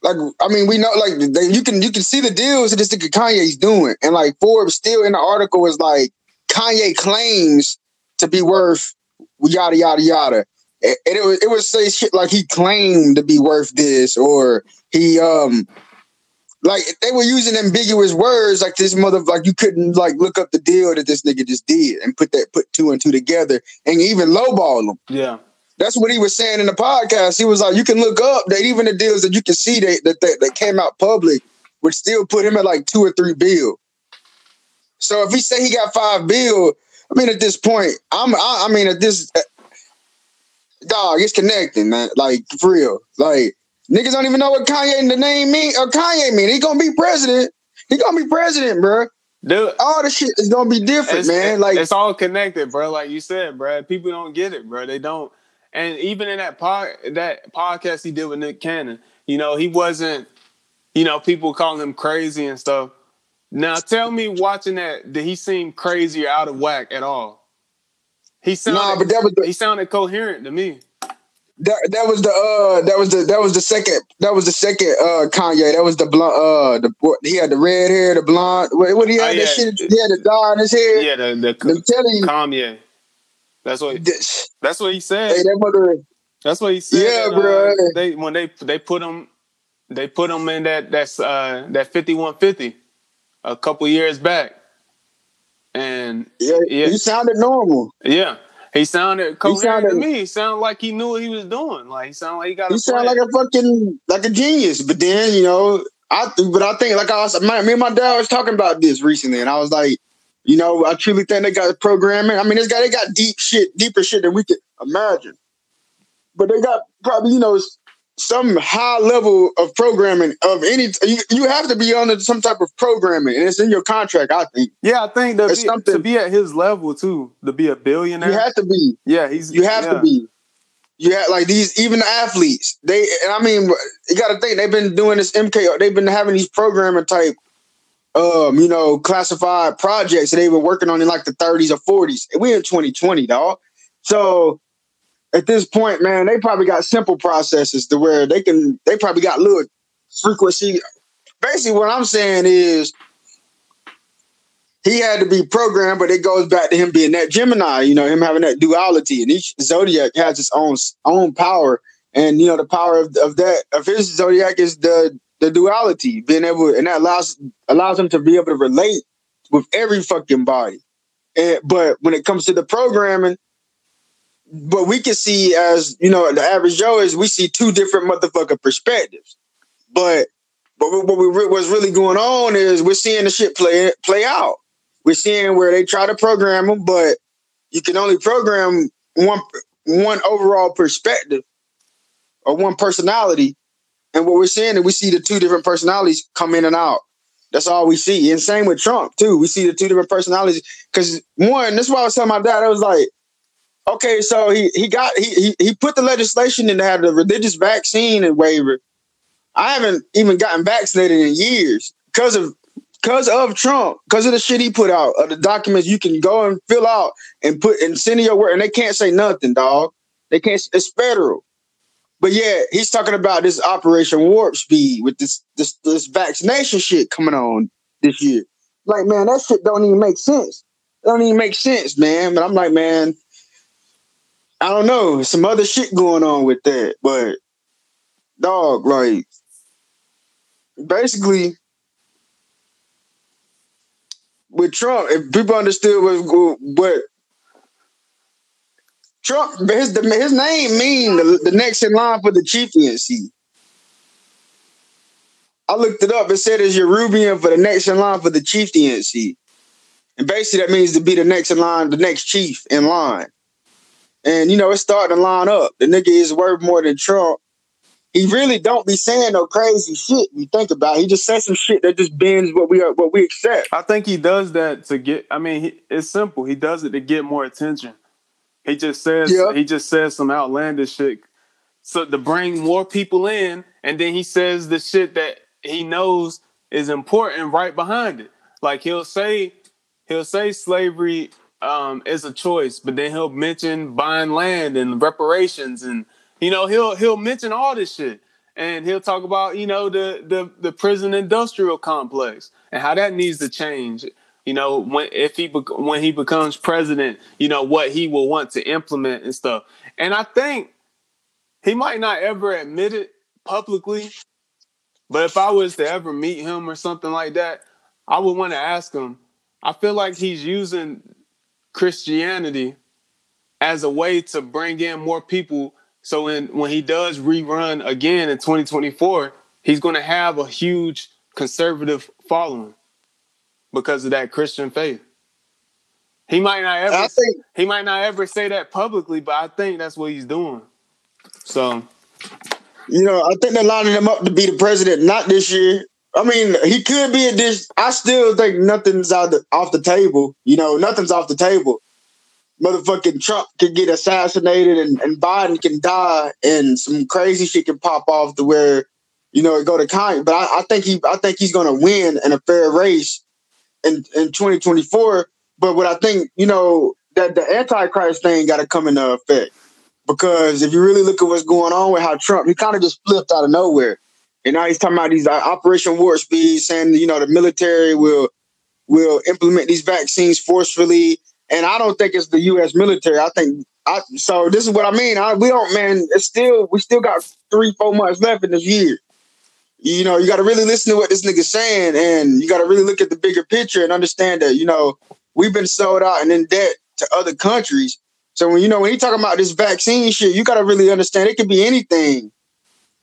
like, I mean, we know, like, they, you can you can see the deals that this nigga Kanye's doing. And, like, Forbes still in the article is like, Kanye claims to be worth yada, yada, yada. And it would, it would say shit like he claimed to be worth this, or he, um, like, they were using ambiguous words like this mother, like, you couldn't, like, look up the deal that this nigga just did and put that, put two and two together and even lowball them. Yeah. That's what he was saying in the podcast. He was like, you can look up that even the deals that you can see that that, that, that came out public would still put him at like two or three bill. So if he say he got five bill, I mean, at this point, I'm, I, I mean, at this, uh, dog, it's connecting, man. Like, for real. Like, niggas don't even know what Kanye the name mean, or Kanye mean. He gonna be president. He gonna be president, bro. Dude, all the shit is gonna be different, man. It, like, it's all connected, bro. Like you said, bro. People don't get it, bro. They don't. And even in that pod, that podcast he did with Nick Cannon, you know, he wasn't, you know, people calling him crazy and stuff. Now, tell me, watching that, did he seem crazy or out of whack at all? He sounded, nah, but that was the, he sounded coherent to me. That that was the uh, that was the that was the second that was the second uh, Kanye. That was the blonde. Uh, the he had the red hair, the blonde. What, what he had oh, yeah. that shit? He had the dye in his hair. Yeah, the the Kanye. That's what. That's what he said. Hey, that mother, that's what he said. Yeah, that, bro. Uh, they when they they put him, they put him in that that's uh, that fifty-one fifty a couple years back, and yeah, yeah, he sounded normal. Yeah, he sounded coherent to me. He sounded like he knew what he was doing. Like he sounded like he got. He sounded like a fucking like a genius. But then you know, I but I think like I was, my, me and my dad was talking about this recently, and I was like, you know, I truly think they got programming. I mean, this guy, they got deep shit, deeper shit than we could imagine. But they got probably, you know, some high level of programming of any. T- you, you have to be on some type of programming, and it's in your contract, I think. Yeah, I think that something to be at his level too, to be a billionaire. You have to be. Yeah, he's. You have yeah. to be. You have like these, even the athletes. They, and I mean, you got to think they've been doing this M K O. They've been having these programming type. Um, you know, classified projects that they were working on in like the thirties or forties. We're in twenty twenty, dog. So at this point, man, they probably got simple processes to where they can. They probably got little frequency. Basically, what I'm saying is he had to be programmed, but it goes back to him being that Gemini. You know, him having that duality, and each zodiac has its own own power, and you know the power of, of that of his zodiac is the. The duality, being able, and that allows allows them to be able to relate with every fucking body. And, but when it comes to the programming, what we can see as, you know, the average Joe is we see two different motherfucking perspectives. But but what we what's really going on is we're seeing the shit play play out. We're seeing where they try to program them, but you can only program one one overall perspective or one personality. And what we're seeing is we see the two different personalities come in and out. That's all we see. And same with Trump, too. We see the two different personalities. Because, one, that's why I was telling my dad, I was like, okay, so he he got he he put the legislation in to have the religious vaccine and waiver. I haven't even gotten vaccinated in years because of because of Trump, because of the shit he put out, of the documents you can go and fill out and put and send in your work. And they can't say nothing, dog. They can't. It's federal. But yeah, he's talking about this Operation Warp Speed with this this this vaccination shit coming on this year. Like, man, that shit don't even make sense. It don't even make sense, man. But I'm like, man, I don't know. Some other shit going on with that. But, dog, like, basically, with Trump, if people understood what, what Trump, his, his name mean the, the next in line for the chieftaincy. I looked it up. It said it's Yerubian for the next in line for the chieftaincy. And basically that means to be the next in line, the next chief in line. And, you know, it's starting to line up. The nigga is worth more than Trump. He really don't be saying no crazy shit you think about it. He just says some shit that just bends what we are, what we accept. I think he does that to get, I mean, he, it's simple. He does it to get more attention. He just says yeah. he just says some outlandish shit, so to bring more people in, and then he says the shit that he knows is important right behind it. Like he'll say, he'll say slavery um, is a choice, but then he'll mention buying land and reparations, and you know he'll he'll mention all this shit, and he'll talk about, you know, the the the prison industrial complex and how that needs to change. You know, when if he be- when he becomes president, you know, what he will want to implement and stuff. And I think he might not ever admit it publicly, but if I was to ever meet him or something like that, I would want to ask him. I feel like he's using Christianity as a way to bring in more people. So in, when he does rerun again in twenty twenty-four, he's going to have a huge conservative following because of that Christian faith. He might not ever, I think, he might not ever say that publicly, but I think that's what he's doing. So, you know, I think they're lining him up to be the president, not this year. I mean, he could be a dish. I still think nothing's out the, off the table. You know, nothing's off the table. Motherfucking Trump could get assassinated and, and Biden can die and some crazy shit can pop off to where, you know, it go to Kanye. But I, I think he I think he's gonna win in a fair race in, in twenty twenty-four. But what I think, you know, that the Antichrist thing gotta come into effect. Because if you really look at what's going on with how Trump, he kind of just flipped out of nowhere. And now he's talking about these Operation Warp Speed, saying, you know, the military will will implement these vaccines forcefully. And I don't think it's the U S military. I think I, so. This is what I mean. I, we don't, man. It's still we still got three, four months left in this year. You know, you got to really listen to what this nigga's saying, and you got to really look at the bigger picture and understand that, you know, we've been sold out and in debt to other countries. So when you know when he talking about this vaccine shit, you got to really understand it could be anything.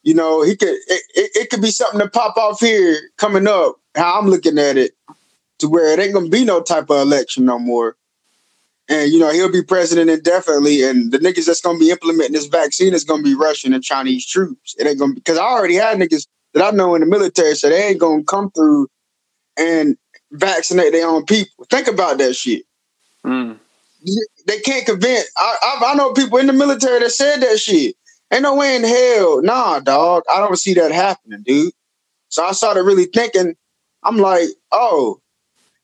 You know, he could it, it, it could be something to pop off here coming up, how I'm looking at it, to where it ain't gonna be no type of election no more. And you know, he'll be president indefinitely, and the niggas that's gonna be implementing this vaccine is gonna be Russian and Chinese troops. It ain't gonna be, because I already had niggas that I know in the military, so they ain't gonna come through and vaccinate their own people. Think about that shit. Mm. They can't convince. I, I I know people in the military that said that shit. Ain't no way in hell. Nah, dog. I don't see that happening, dude. So I started really thinking, I'm like, oh,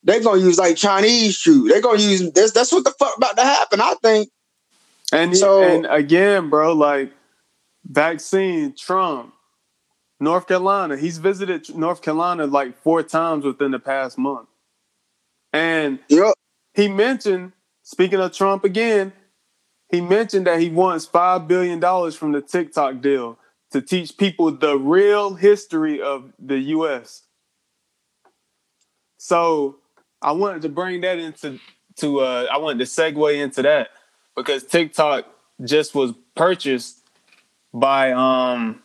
they're going to use like Chinese troops. They're going to use this. That's what the fuck about to happen, I think. And so, and again, bro, like vaccine, Trump, North Carolina. He's visited North Carolina like four times within the past month. And yep. He mentioned, speaking of Trump again, he mentioned that he wants five billion dollars from the TikTok deal to teach people the real history of the U S. So I wanted to bring that into to uh, I wanted to segue into that because TikTok just was purchased by um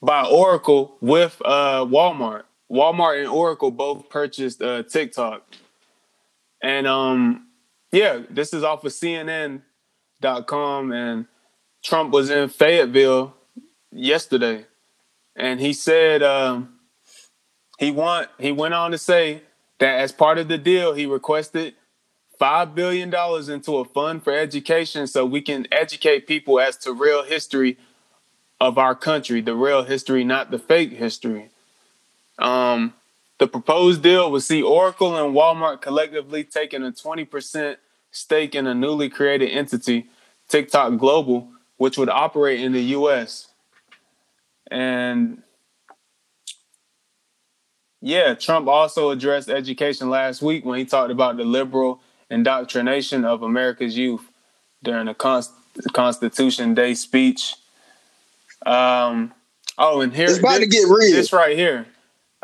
by Oracle with uh, Walmart. Walmart and Oracle both purchased uh, TikTok, and um. Yeah, this is off of C N N dot com, and Trump was in Fayetteville yesterday, and he said um, he want he went on to say that as part of the deal, he requested five billion dollars into a fund for education so we can educate people as to real history of our country, the real history, not the fake history. Um. The proposed deal will see Oracle and Walmart collectively taking a twenty percent stake in a newly created entity, TikTok Global, which would operate in the U S. And yeah, Trump also addressed education last week when he talked about the liberal indoctrination of America's youth during a Const- Constitution Day speech. Um, oh, and here, it's about this, to get real. This right here.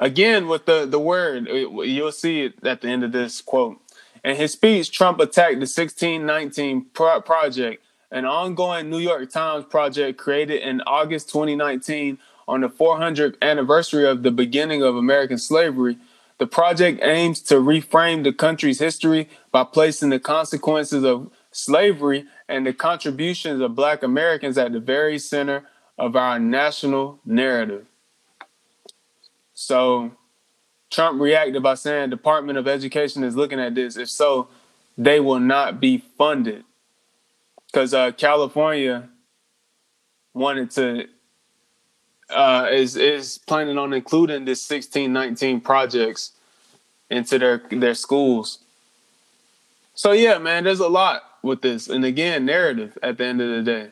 Again, with the, the word, you'll see it at the end of this quote. In his speech, Trump attacked the sixteen nineteen pro- Project, an ongoing New York Times project created in August twenty nineteen on the four hundredth anniversary of the beginning of American slavery. The project aims to reframe the country's history by placing the consequences of slavery and the contributions of Black Americans at the very center of our national narrative. So Trump reacted by saying Department of Education is looking at this. If so, they will not be funded because uh, California wanted to uh, is is planning on including this sixteen nineteen projects into their their schools. So, yeah, man, there's a lot with this. And again, narrative at the end of the day,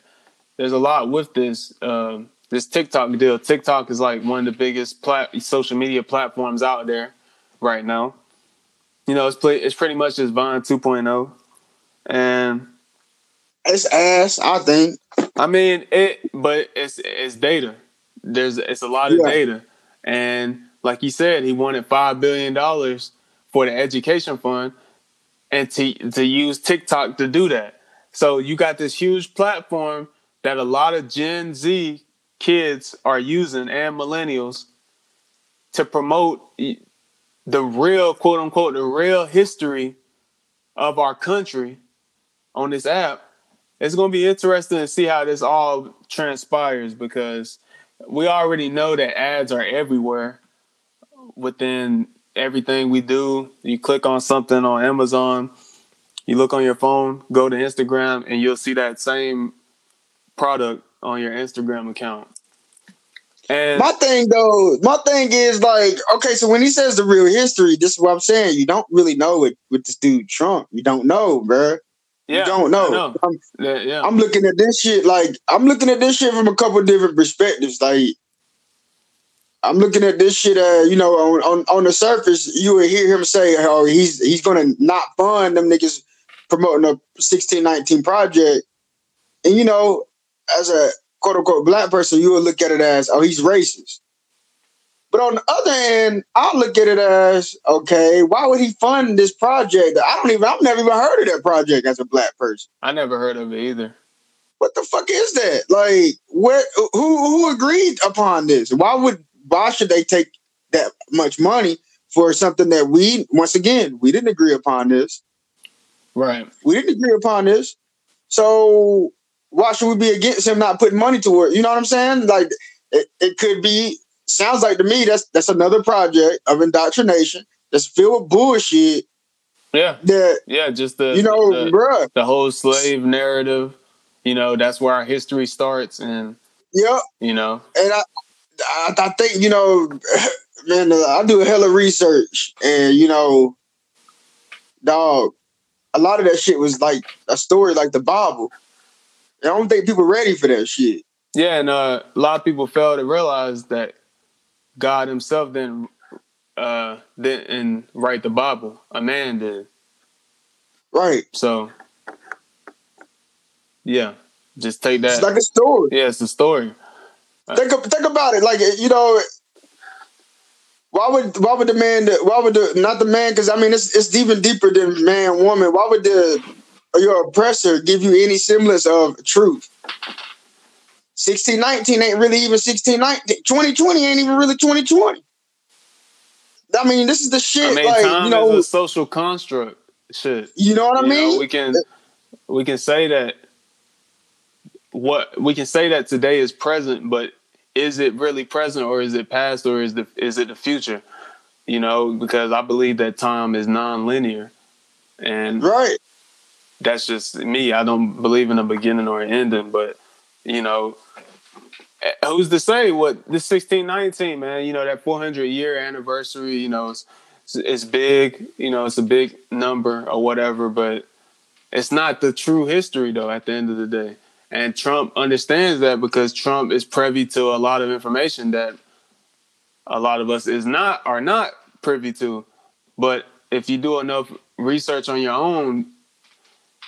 there's a lot with this. Um, this TikTok deal. TikTok is like one of the biggest plat- social media platforms out there right now. You know, it's play- it's pretty much just Vine two point oh. And it's ass, I think. I mean, it, but it's it's data. There's it's a lot of yeah. data. And like you said, he wanted five billion dollars for the education fund and to to use TikTok to do that. So you got this huge platform that a lot of Gen Z kids are using and millennials to promote the real, quote unquote, the real history of our country on this app. It's going to be interesting to see how this all transpires, because we already know that ads are everywhere within everything we do. You click on something on Amazon, you look on your phone, go to Instagram, and you'll see that same product on your Instagram account. And my thing though, my thing is like, okay, so when he says the real history, this is what I'm saying. You don't really know it with this dude Trump. You don't know, bro. Yeah, you don't know. know. I'm, yeah, yeah. I'm looking at this shit like I'm looking at this shit from a couple of different perspectives. Like I'm looking at this shit, uh, you know, on, on, on the surface, you would hear him say, "Oh, he's he's gonna not fund them niggas promoting the sixteen nineteen project," and you know, as a quote unquote black person, you would look at it as, "Oh, he's racist." But on the other hand, I look at it as, okay, why would he fund this project? I don't even, I've never even heard of that project as a black person. I never heard of it either. What the fuck is that? Like, where, who, who agreed upon this? Why would, why should they take that much money for something that we, once again, we didn't agree upon this. Right. We didn't agree upon this. So why should we be against him not putting money toward it? You know what I'm saying? Like, it, it could be, sounds like to me that's that's another project of indoctrination that's filled with bullshit. Yeah. That, yeah, just the you know, the, bruh. the whole slave narrative. You know, that's where our history starts, and yep. you know. And I I, I think, you know, man, uh, I do a hell of research, and you know, dog, a lot of that shit was like a story like the Bible. And I don't think people ready for that shit. Yeah, and uh, a lot of people fail to realize that God himself didn't, uh, didn't write the Bible. A man did. Right. So, yeah, just take that. It's like a story. Yeah, it's a story. Think, think about it. Like, you know, why would why would the man, why would the, not the man, because I mean, it's, it's even deeper than man, woman. Why would the your oppressor give you any semblance of truth? sixteen nineteen ain't really even sixteen nineteen. twenty twenty ain't even really twenty twenty. I mean, this is the shit. I mean, like, time you know, is a social construct shit. You know what you I mean? Know, we can we can say that what we can say that today is present, but is it really present, or is it past, or is the is it the future? You know, because I believe that time is non-linear. And right. That's just me. I don't believe in a beginning or an ending, but you know, who's to say what this sixteen nineteen, man, you know, that four hundred year anniversary, you know, it's, it's big, you know, it's a big number or whatever, but it's not the true history, though, at the end of the day. And Trump understands that, because Trump is privy to a lot of information that a lot of us is not are not privy to. But if you do enough research on your own,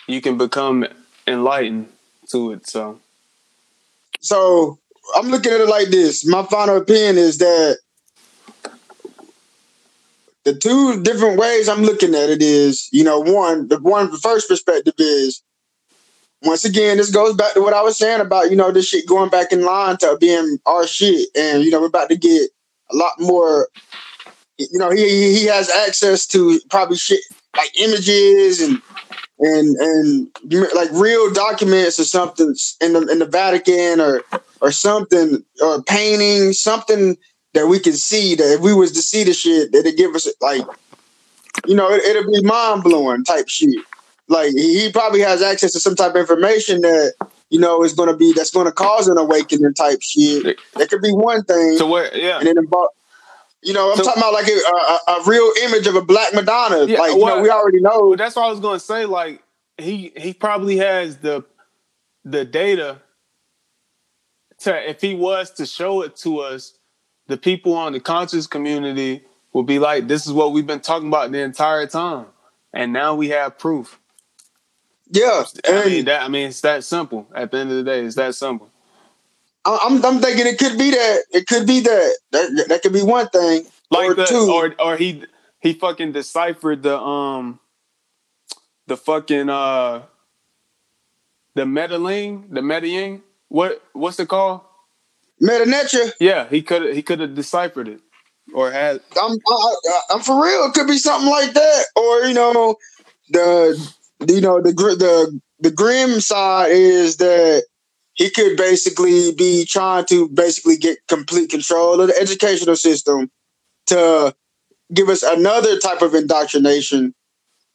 you can become enlightened to it. So. So I'm looking at it like this. My final opinion is that the two different ways I'm looking at it is, you know, one, the one, the first perspective is, once again, this goes back to what I was saying about, you know, this shit going back in line to being our shit. And, you know, we're about to get a lot more, you know, he he has access to probably shit like images and, And and like real documents or something in the in the Vatican or or something, or painting, something that we can see, that if we was to see the shit, that it'd give us like, you know, it, it'll be mind blowing type shit. Like he probably has access to some type of information that, you know, is going to be, that's going to cause an awakening type shit. That could be one thing. So where, yeah, and it involves. You know, I'm so, talking about like a, a, a real image of a black Madonna. Yeah, like, you well, know, we already know. Well, that's what I was going to say. Like, he he probably has the the data to, if he was to show it to us, the people on the conscious community will be like, this is what we've been talking about the entire time. And now we have proof. Yeah. I mean, that, I mean, it's that simple. At the end of the day, it's that simple. I'm, I'm thinking it could be that. It could be that. That, that could be one thing. Like or the, two. Or, or he he fucking deciphered the um the fucking uh the Metaling, the Metaling. What what's it called? Metanetra. Yeah, he could he could have deciphered it. Or had I'm I, I'm for real. It could be something like that. Or you know the you know the the the grim side is that he could basically be trying to basically get complete control of the educational system to give us another type of indoctrination,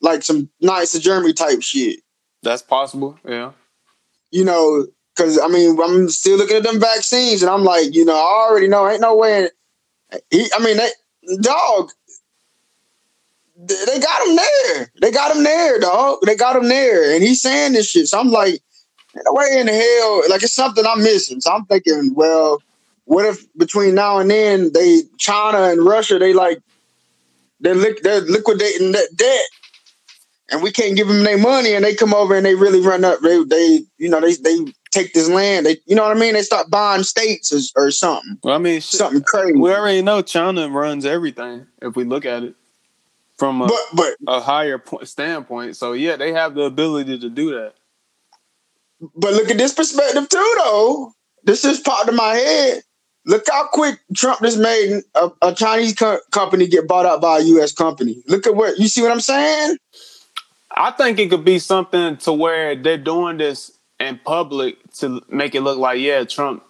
like some Knights of Germany type shit. That's possible, yeah. You know, because, I mean, I'm still looking at them vaccines, and I'm like, you know, I already know, ain't no way. He, I mean, they, dog, they got him there. They got him there, dog. They got him there, and he's saying this shit, so I'm like, no way in hell, like it's something I'm missing. So I'm thinking, well, what if between now and then, they China and Russia, they like they're, li- they're liquidating that debt, and we can't give them their money, and they come over and they really run up. They, they you know, they they take this land. They, you know what I mean? They start buying states or, or something. Well, I mean, shit, something crazy. We already know China runs everything if we look at it from a, but, but, a higher po- standpoint. So yeah, they have the ability to do that. But look at this perspective too, though. This just popped in my head. Look how quick Trump just made a, a Chinese co- company get bought out by a U S company. Look at what you see. What I'm saying? I think it could be something to where they're doing this in public to make it look like, yeah, Trump,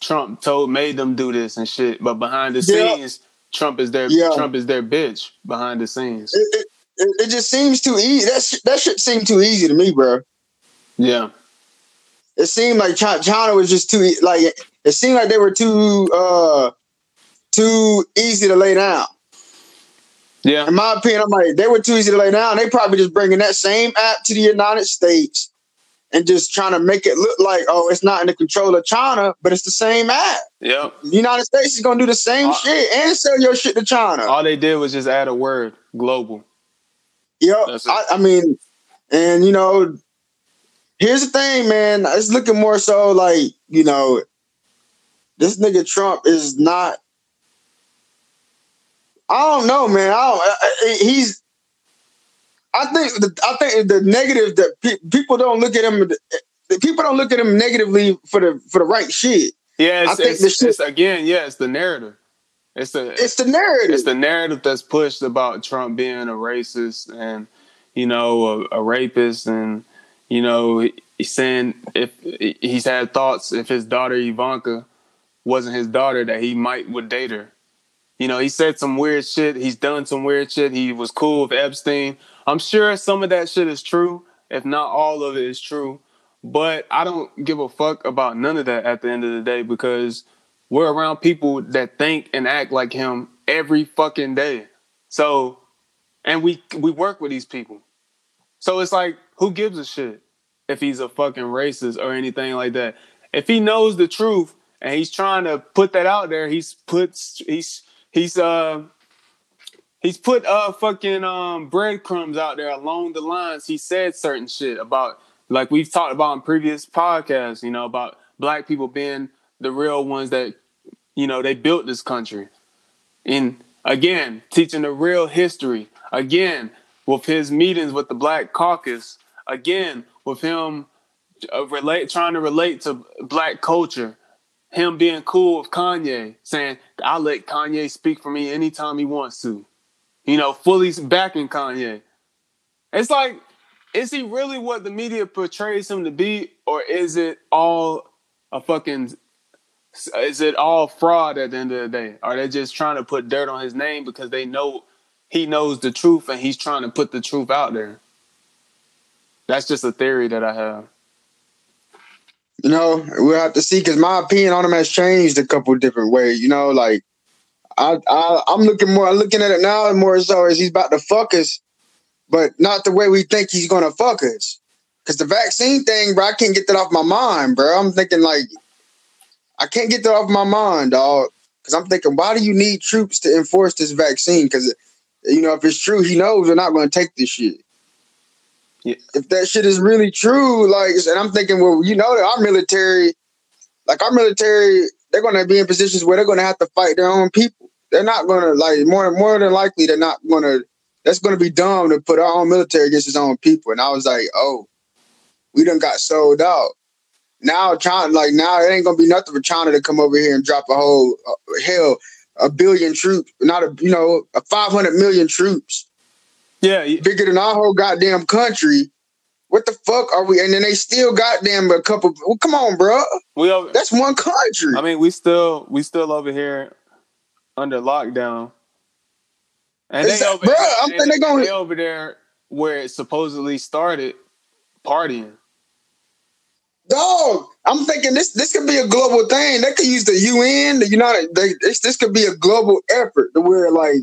Trump told made them do this and shit. But behind the yep. scenes, Trump is their yep. Trump is their bitch behind the scenes. It, it, it, it just seems too easy. That sh- that shit seemed too easy to me, bro. Yeah. It seemed like China was just too like it seemed like they were too uh, too easy to lay down. Yeah, in my opinion, I'm like they were too easy to lay down. They probably just bringing that same app to the United States and just trying to make it look like, oh, it's not in the control of China, but it's the same app. Yeah, the United States is gonna do the same all, shit and sell your shit to China. All they did was just add a word, global. Yep, I, I mean, and you know. Here's the thing, man. It's looking more so like, you know, this nigga Trump is not. I don't know, man. I don't, he's. I think. The, I think the negative that pe- people don't look at him. People don't look at him negatively for the for the right shit. Yeah, it's, I think it's, the shit, it's again. Yeah, it's the narrative. It's the. It's the narrative. It's the narrative that's pushed about Trump being a racist and, you know, a, a rapist and. You know, he's saying if he's had thoughts if his daughter Ivanka wasn't his daughter that he might would date her. You know, he said some weird shit. He's done some weird shit. He was cool with Epstein. I'm sure some of that shit is true, if not all of it is true. But I don't give a fuck about none of that at the end of the day because we're around people that think and act like him every fucking day. So, and we we work with these people. So it's like, who gives a shit if he's a fucking racist or anything like that? If he knows the truth and he's trying to put that out there, he's put he's he's uh he's put uh fucking um breadcrumbs out there along the lines. He said certain shit about, like we've talked about in previous podcasts, you know, about black people being the real ones that, you know, they built this country. And again, teaching the real history. Again, with his meetings with the Black Caucus, again, with him uh, relate, trying to relate to black culture, him being cool with Kanye, saying, I'll let Kanye speak for me anytime he wants to. You know, fully backing Kanye. It's like, is he really what the media portrays him to be, or is it all a fucking, is it all fraud at the end of the day? Are they just trying to put dirt on his name because they know he knows the truth and he's trying to put the truth out there? That's just a theory that I have. You know, we'll have to see because my opinion on him has changed a couple of different ways. You know, like I, I, I'm looking more, looking at it now more so as he's about to fuck us, but not the way we think he's going to fuck us. Because the vaccine thing, bro, I can't get that off my mind, bro. I'm thinking like, I can't get that off my mind, dog. Because I'm thinking, why do you need troops to enforce this vaccine? Because, you know, if it's true, he knows they're not going to take this shit. Yeah. If that shit is really true, like, and I'm thinking, well, you know, that our military, like our military, they're going to be in positions where they're going to have to fight their own people. They're not going to, like, more more than likely, they're not going to, that's going to be dumb to put our own military against its own people. And I was like, oh, we done got sold out. Now China, like, now it ain't going to be nothing for China to come over here and drop a whole, uh, hell, a billion troops, not a, you know, a five hundred million troops. Yeah, bigger than our whole goddamn country. What the fuck are we? And then they still goddamn a couple. Well, come on, bro. We over, that's one country. I mean, we still we still over here under lockdown. And it's they over, that, bro, I'm they, they, gonna, they over there where it supposedly started partying. Dog, I'm thinking this this could be a global thing. They could use the U N, the United. They, this, this could be a global effort to where like.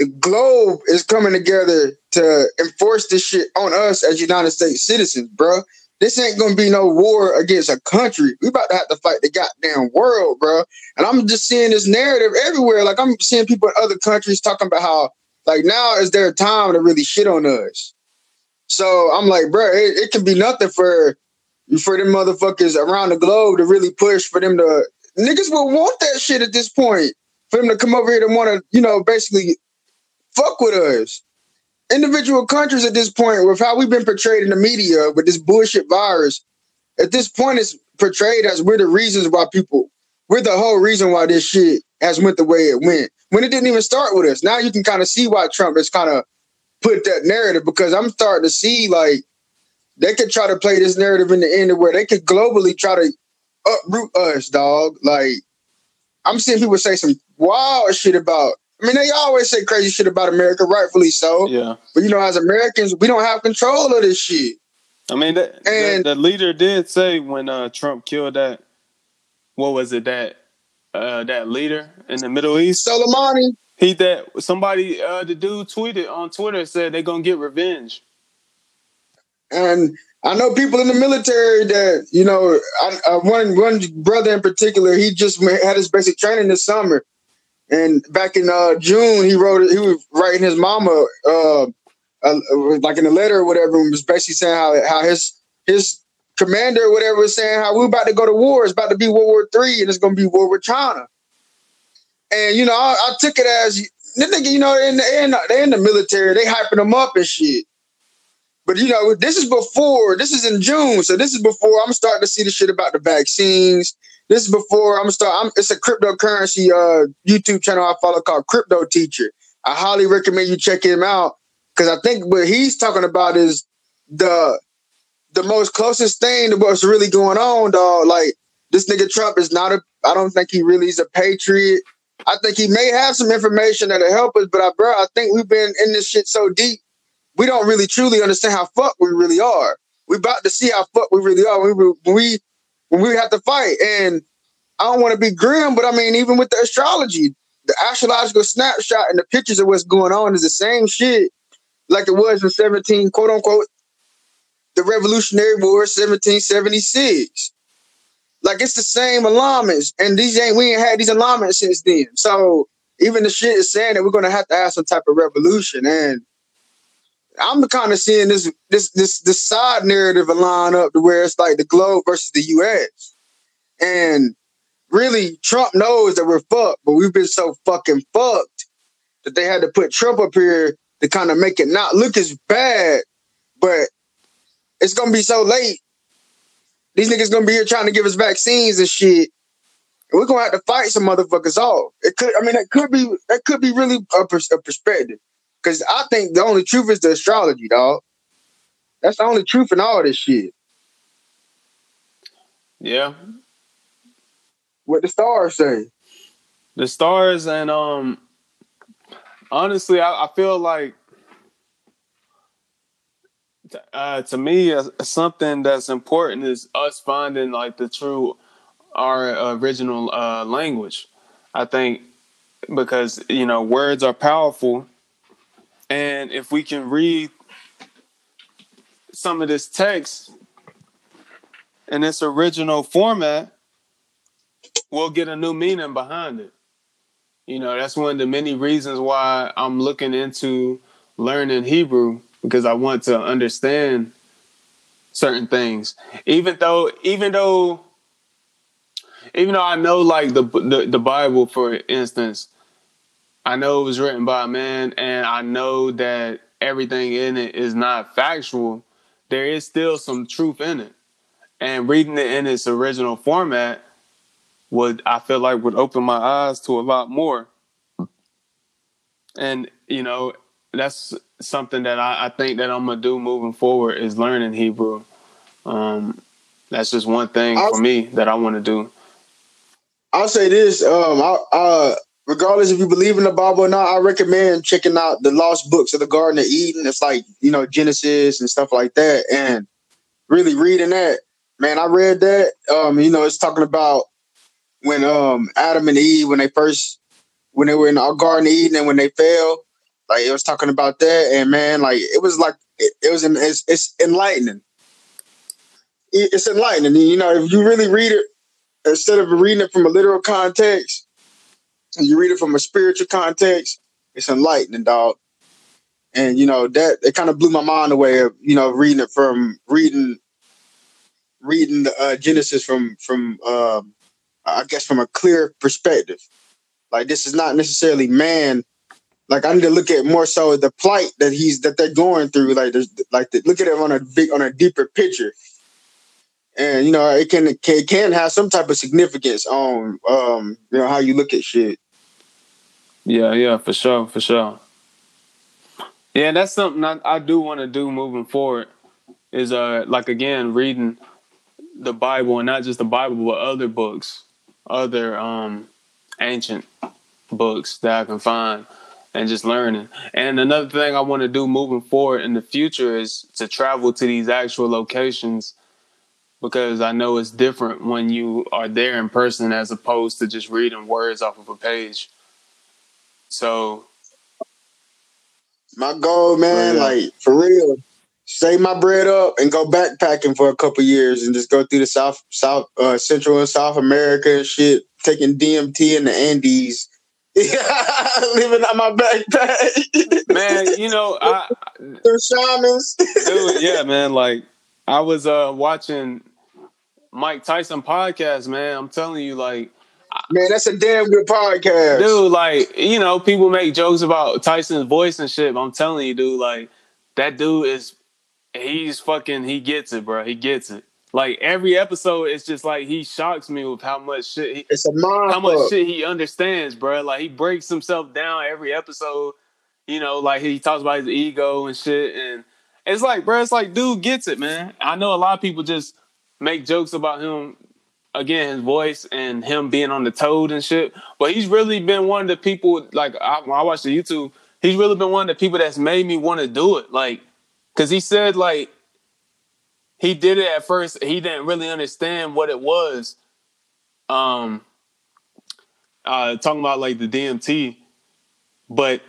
The globe is coming together to enforce this shit on us as United States citizens, bro. This ain't gonna be no war against a country. We about to have to fight the goddamn world, bro. And I'm just seeing this narrative everywhere. Like, I'm seeing people in other countries talking about how, like, now is their time to really shit on us. So I'm like, bro, it, it can be nothing for, for them motherfuckers around the globe to really push for them to... Niggas will want that shit at this point. For them to come over here to want to, you know, basically... fuck with us. Individual countries at this point, with how we've been portrayed in the media with this bullshit virus, at this point it's portrayed as we're the reasons why people, we're the whole reason why this shit has went the way it went. When it didn't even start with us. Now you can kind of see why Trump has kind of put that narrative, because I'm starting to see like they could try to play this narrative in the end of where they could globally try to uproot us, dog. Like, I'm seeing people say some wild shit about, I mean, they always say crazy shit about America, rightfully so. Yeah. But, you know, as Americans, we don't have control of this shit. I mean, that, and the, the leader did say when uh, Trump killed that, what was it, that uh, that leader in the Middle East? Soleimani. He that somebody, uh, the dude tweeted on Twitter, said they're going to get revenge. And I know people in the military that, you know, I, I, one, one brother in particular, he just had his basic training this summer. And back in uh, June, he wrote. He was writing his mama, uh, uh, like in a letter or whatever, and was basically saying how how his his commander or whatever was saying how we're about to go to war. It's about to be World War Three, and it's going to be war with China. And you know, I, I took it as the nigga. You know, in the end, they're in the military. They hyping them up and shit. But you know, this is before. This is in June, so this is before I'm starting to see the shit about the vaccines. This is before I'm start. I'm, it's a cryptocurrency uh, YouTube channel I follow called Crypto Teacher. I highly recommend you check him out, because I think what he's talking about is the the most closest thing to what's really going on, dog. Like, this nigga Trump is not a. I don't think he really is a patriot. I think he may have some information that'll help us, but I, bro, I think we've been in this shit so deep, we don't really truly understand how fucked we really are. We about to see how fucked we really are. We we. When we have to fight, and I don't want to be grim, but I mean, even with the astrology, the astrological snapshot and the pictures of what's going on is the same shit like it was in seventeen, quote unquote, the Revolutionary War, seventeen seventy-six. Like, it's the same alignments, and these ain't we ain't had these alignments since then. So even the shit is saying that we're gonna have to have some type of revolution, and I'm kind of seeing this this this this side narrative line up to where it's like the globe versus the U S. And really, Trump knows that we're fucked, but we've been so fucking fucked that they had to put Trump up here to kind of make it not look as bad. But it's going to be so late. These niggas going to be here trying to give us vaccines and shit. And we're going to have to fight some motherfuckers off. It could, I mean, that could be, that could be really a, pers- a perspective. Because I think the only truth is the astrology, dog. That's the only truth in all this shit. Yeah. What the stars say. The stars, and um, honestly, I, I feel like uh, to me, uh, something that's important is us finding like the true, our original uh, language. I think because, you know, words are powerful. And if we can read some of this text in its original format, will get a new meaning behind it. You know, that's one of the many reasons why I'm looking into learning Hebrew, because I want to understand certain things. Even though, even though, even though I know, like the the, the Bible, for instance, I know it was written by a man, and I know that everything in it is not factual. There is still some truth in it, and reading it in its original format would, I feel like, would open my eyes to a lot more. And, you know, that's something that I, I think that I'm going to do moving forward, is learning Hebrew. Um, that's just one thing I'll, for me that I want to do. I'll say this. Um, I, uh, regardless if you believe in the Bible or not, I recommend checking out the lost books of the Garden of Eden. It's like, you know, Genesis and stuff like that. And really reading that, man, I read that. Um, you know, it's talking about when um Adam and Eve, when they first, when they were in our Garden of Eden, and when they fell, like it was talking about that, and man, like it was like it, it was, it's, it's enlightening. It, it's enlightening, you know. If you really read it, instead of reading it from a literal context, and you read it from a spiritual context, it's enlightening, dog. And you know that it kind of blew my mind away. Of, you know, reading it from reading, reading the uh, Genesis from from. Uh, I guess from a clear perspective, like this is not necessarily man. Like I need to look at more so the plight that he's that they're going through. Like there's like the, look at it on a big on a deeper picture, and you know it can it can have some type of significance on um you know how you look at shit. Yeah, yeah, for sure, for sure. Yeah, that's something I, I do want to do moving forward. Is uh like again reading the Bible, and not just the Bible, but other books. Other um, ancient books that I can find, and just learning. And another thing I want to do moving forward in the future is to travel to these actual locations, because I know it's different when you are there in person as opposed to just reading words off of a page. So my goal, man, yeah. like for real, save my bread up and go backpacking for a couple years and just go through the South, South, uh, Central and South America and shit, taking D M T in the Andes, living out my backpack. Man, you know, I, through shamans. Dude, yeah, man. Like I was uh, watching Mike Tyson podcast, man. I'm telling you, like, man, that's a damn good podcast, dude. Like, you know, people make jokes about Tyson's voice and shit, but I'm telling you, dude, like that dude is. He's fucking, he gets it, bro. He gets it. Like every episode, it's just like he shocks me with how much shit he, it's a mind how much up. shit he understands, bro. Like he breaks himself down every episode. You know, like he talks about his ego and shit. And it's like, bro, it's like, dude gets it, man. I know a lot of people just make jokes about him, again, his voice and him being on the toad and shit. But he's really been one of the people, like I, when I watch the YouTube, he's really been one of the people that's made me want to do it. Like, because he said, like, he did it at first. He didn't really understand what it was. Um, uh, talking about, like, the D M T. But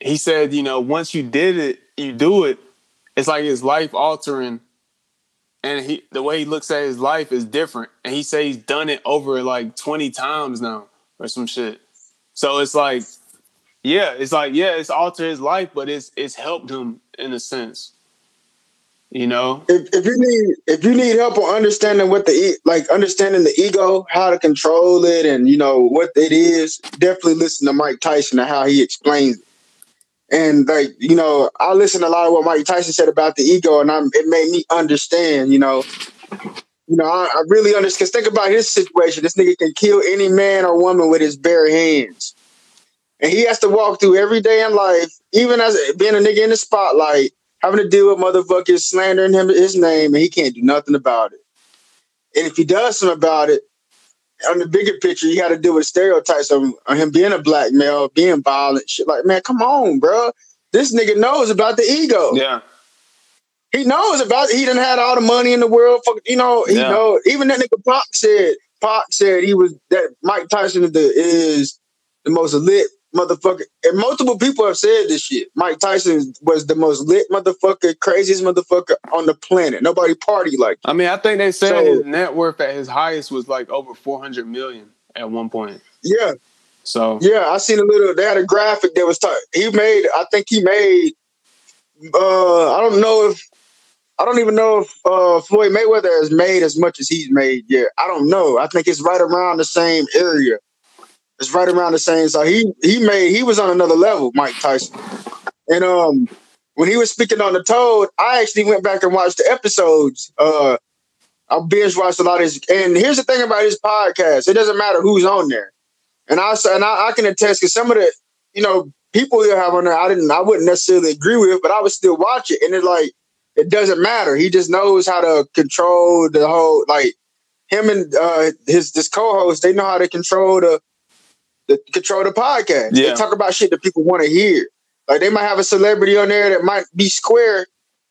he said, you know, once you did it, you do it. It's like it's life-altering. And he, the way he looks at his life is different. And he said he's done it over, like, twenty times now or some shit. So it's like, yeah, it's like, yeah, it's altered his life, but it's it's helped him in a sense. You know, if, if you need if you need help on understanding what the like understanding the ego, how to control it, and you know what it is, definitely listen to Mike Tyson and how he explains it. And like you know, I listen a lot of what Mike Tyson said about the ego, and I'm, it made me understand. You know, you know, I, I really understand. Cause think about his situation. This nigga can kill any man or woman with his bare hands, and he has to walk through every day in life, even as being a nigga in the spotlight, having to deal with motherfuckers slandering him, his name, and he can't do nothing about it. And if he does something about it, on the bigger picture, you got to deal with stereotypes of, of him being a black male, being violent, shit. Like, man, come on, bro. This nigga knows about the ego. Yeah. He knows about it. He done had all the money in the world. Fuck, you know, he yeah. know. Even that nigga Pac said, Pac said he was, that Mike Tyson is the, is the most lit motherfucker, and multiple people have said this shit. Mike Tyson was the most lit motherfucker, craziest motherfucker on the planet. Nobody party like that. I mean, I think they said so, his net worth at his highest was like over four hundred million. at one point. Yeah. So yeah, I seen a little. They had a graphic that was. T- he made. I think he made. Uh, I don't know if. I don't even know if uh, Floyd Mayweather has made as much as he's made yet. I don't know. I think it's right around the same area. It's right around the same. So he he made. He was on another level, Mike Tyson. And um, when he was speaking on the Toad, I actually went back and watched the episodes. Uh, I binge watched a lot of his. And here's the thing about his podcast: it doesn't matter who's on there. And I and I, I can attest because some of the, you know, people you have on there, I didn't, I wouldn't necessarily agree with, but I would still watch it. And it's like, it doesn't matter. He just knows how to control the whole, like him and uh, his this co-host. They know how to control the, the control the podcast. Yeah. They talk about shit that people want to hear. Like they might have a celebrity on there that might be square,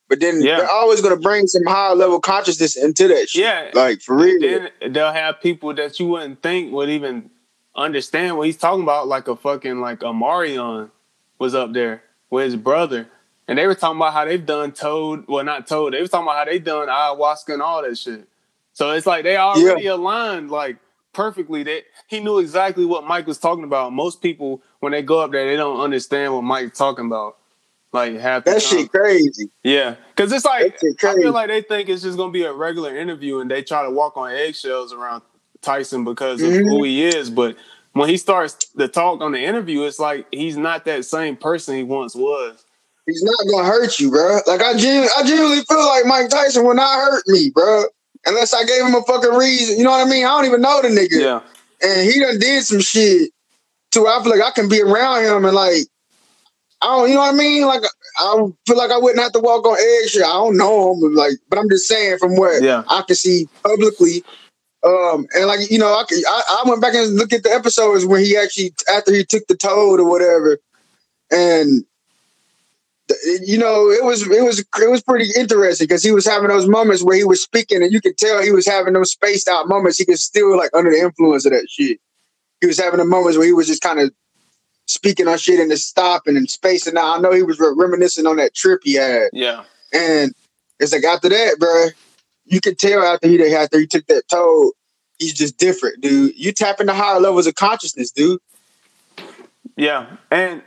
but then yeah. they're always going to bring some higher level consciousness into that shit. Yeah, like for real. And then they'll have people that you wouldn't think would even understand what he's talking about, like a fucking like Omarion was up there with his brother, and they were talking about how they've done toad, well not toad, they were talking about how they done ayahuasca and all that shit. So it's like they already yeah. aligned like perfectly. That he knew exactly what Mike was talking about. Most people when they go up there, they don't understand what Mike's talking about. Like half the that time. Shit crazy. Yeah, because it's like I feel like they think it's just gonna be a regular interview, and they try to walk on eggshells around Tyson because of mm-hmm. who he is, but when he starts the talk on the interview, it's like he's not that same person he once was. He's not gonna hurt you, bro. Like I, gen- I genuinely feel like Mike Tyson will not hurt me, bro, unless I gave him a fucking reason. You know what I mean? I don't even know the nigga, yeah. And he done did some shit to where I feel like I can be around him and like I don't, you know what I mean? Like I feel like I wouldn't have to walk on eggshells. I don't know him, like, but I'm just saying from what yeah. I can see publicly. Um, and like, you know, I, I I went back and looked at the episodes when he actually, after he took the toad or whatever, and you know, it was, it was, it was pretty interesting because he was having those moments where he was speaking and you could tell he was having those spaced out moments. He was still like under the influence of that shit. He was having the moments where he was just kind of speaking on shit and just stopping and spacing out. I know he was reminiscing on that trip he had. Yeah. And it's like, after that, bro, you could tell after he, after he took that toad, he's just different, dude. You tap into higher levels of consciousness, dude. Yeah, and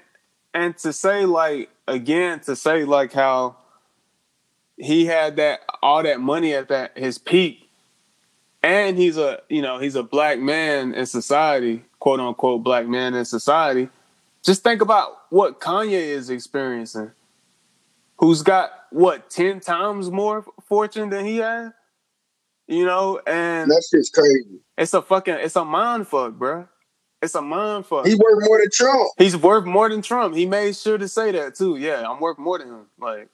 and to say like again, to say like how he had that all that money at that his peak, and he's a you know he's a black man in society, quote unquote black man in society. Just think about what Kanye is experiencing. Who's got what ten times more fortune than he has, you know? And that shit's crazy. It's a fucking, it's a mind fuck, bro. It's a mind fuck. He worth more than Trump. He's worth more than Trump. He made sure to say that too. Yeah, I'm worth more than him. Like,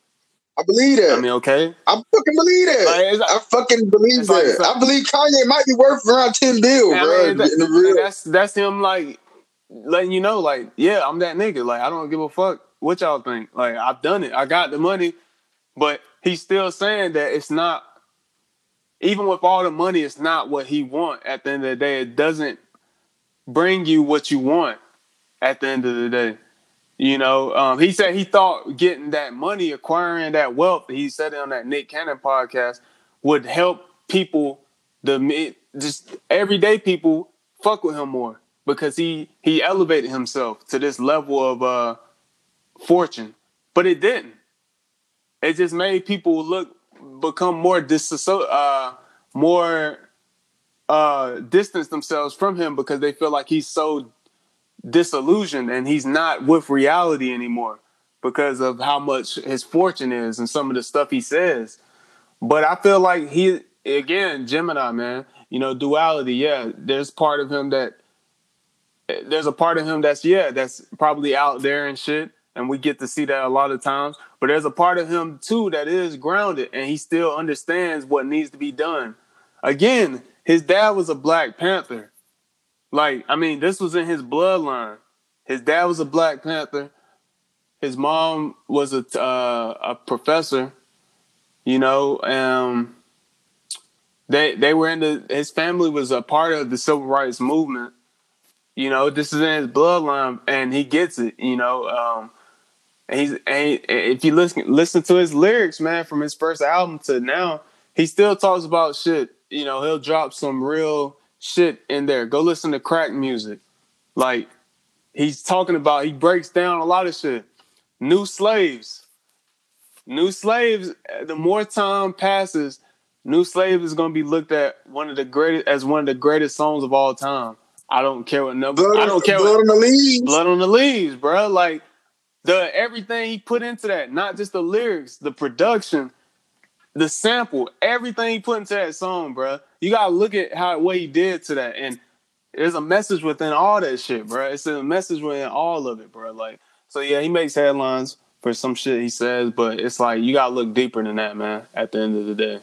I believe that. I mean, okay, I fucking believe that. Like, like, I fucking believe that. Like, like, I believe Kanye might be worth around ten bills, bro. I mean, that, that's that's him, like letting you know, like, yeah, I'm that nigga. Like, I don't give a fuck what y'all think. Like, I've done it. I got the money. But he's still saying that it's not, even with all the money, it's not what he wants. At the end of the day, it doesn't bring you what you want at the end of the day. You know, um, he said he thought getting that money, acquiring that wealth, he said it on that Nick Cannon podcast, would help people, the just everyday people, fuck with him more because he, he elevated himself to this level of uh, fortune. But it didn't. It just made people look, become more disso- uh more uh, distance themselves from him because they feel like he's so disillusioned and he's not with reality anymore because of how much his fortune is and some of the stuff he says. But I feel like he, again, Gemini, man, you know, duality. Yeah, there's part of him that there's a part of him that's, yeah, that's probably out there and shit. And we get to see that a lot of times. But there's a part of him, too, that is grounded. And he still understands what needs to be done. Again, his dad was a Black Panther. Like, I mean, this was in his bloodline. His dad was a Black Panther. His mom was a, uh, a professor. You know, um, they, they were in the... His family was a part of the Civil Rights Movement. You know, this is in his bloodline. And he gets it, you know. Um, And he's and if you listen listen to his lyrics, man, from his first album to now, he still talks about shit. You know, he'll drop some real shit in there. Go listen to crack music. Like, he's talking about, he breaks down a lot of shit. New slaves. New slaves, the more time passes, New Slaves is going to be looked at one of the greatest as one of the greatest songs of all time. I don't care what number. Blood, I don't care blood what, on the leaves. Blood on the leaves, bro. Like, the everything he put into that, not just the lyrics, the production, the sample, everything he put into that song, bro. You got to look at how what he did to that. And there's a message within all that shit, bro. It's a message within all of it, bro. Like, so yeah, he makes headlines for some shit he says, but it's like, you got to look deeper than that, man, at the end of the day.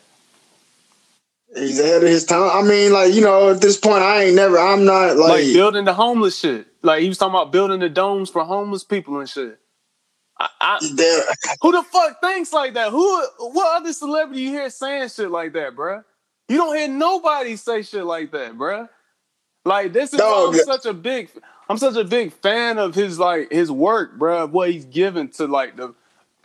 He's ahead of his time. I mean, like, you know, at this point, I ain't never, I'm not like... Like building the homeless shit. Like, he was talking about building the domes for homeless people and shit. I, I, who the fuck thinks like that? Who? What other celebrity you hear saying shit like that, bruh? You don't hear nobody say shit like that, bruh. Like, this is why I'm such a big... I'm such a big fan of his, like, his work, bruh. What he's given to, like, the,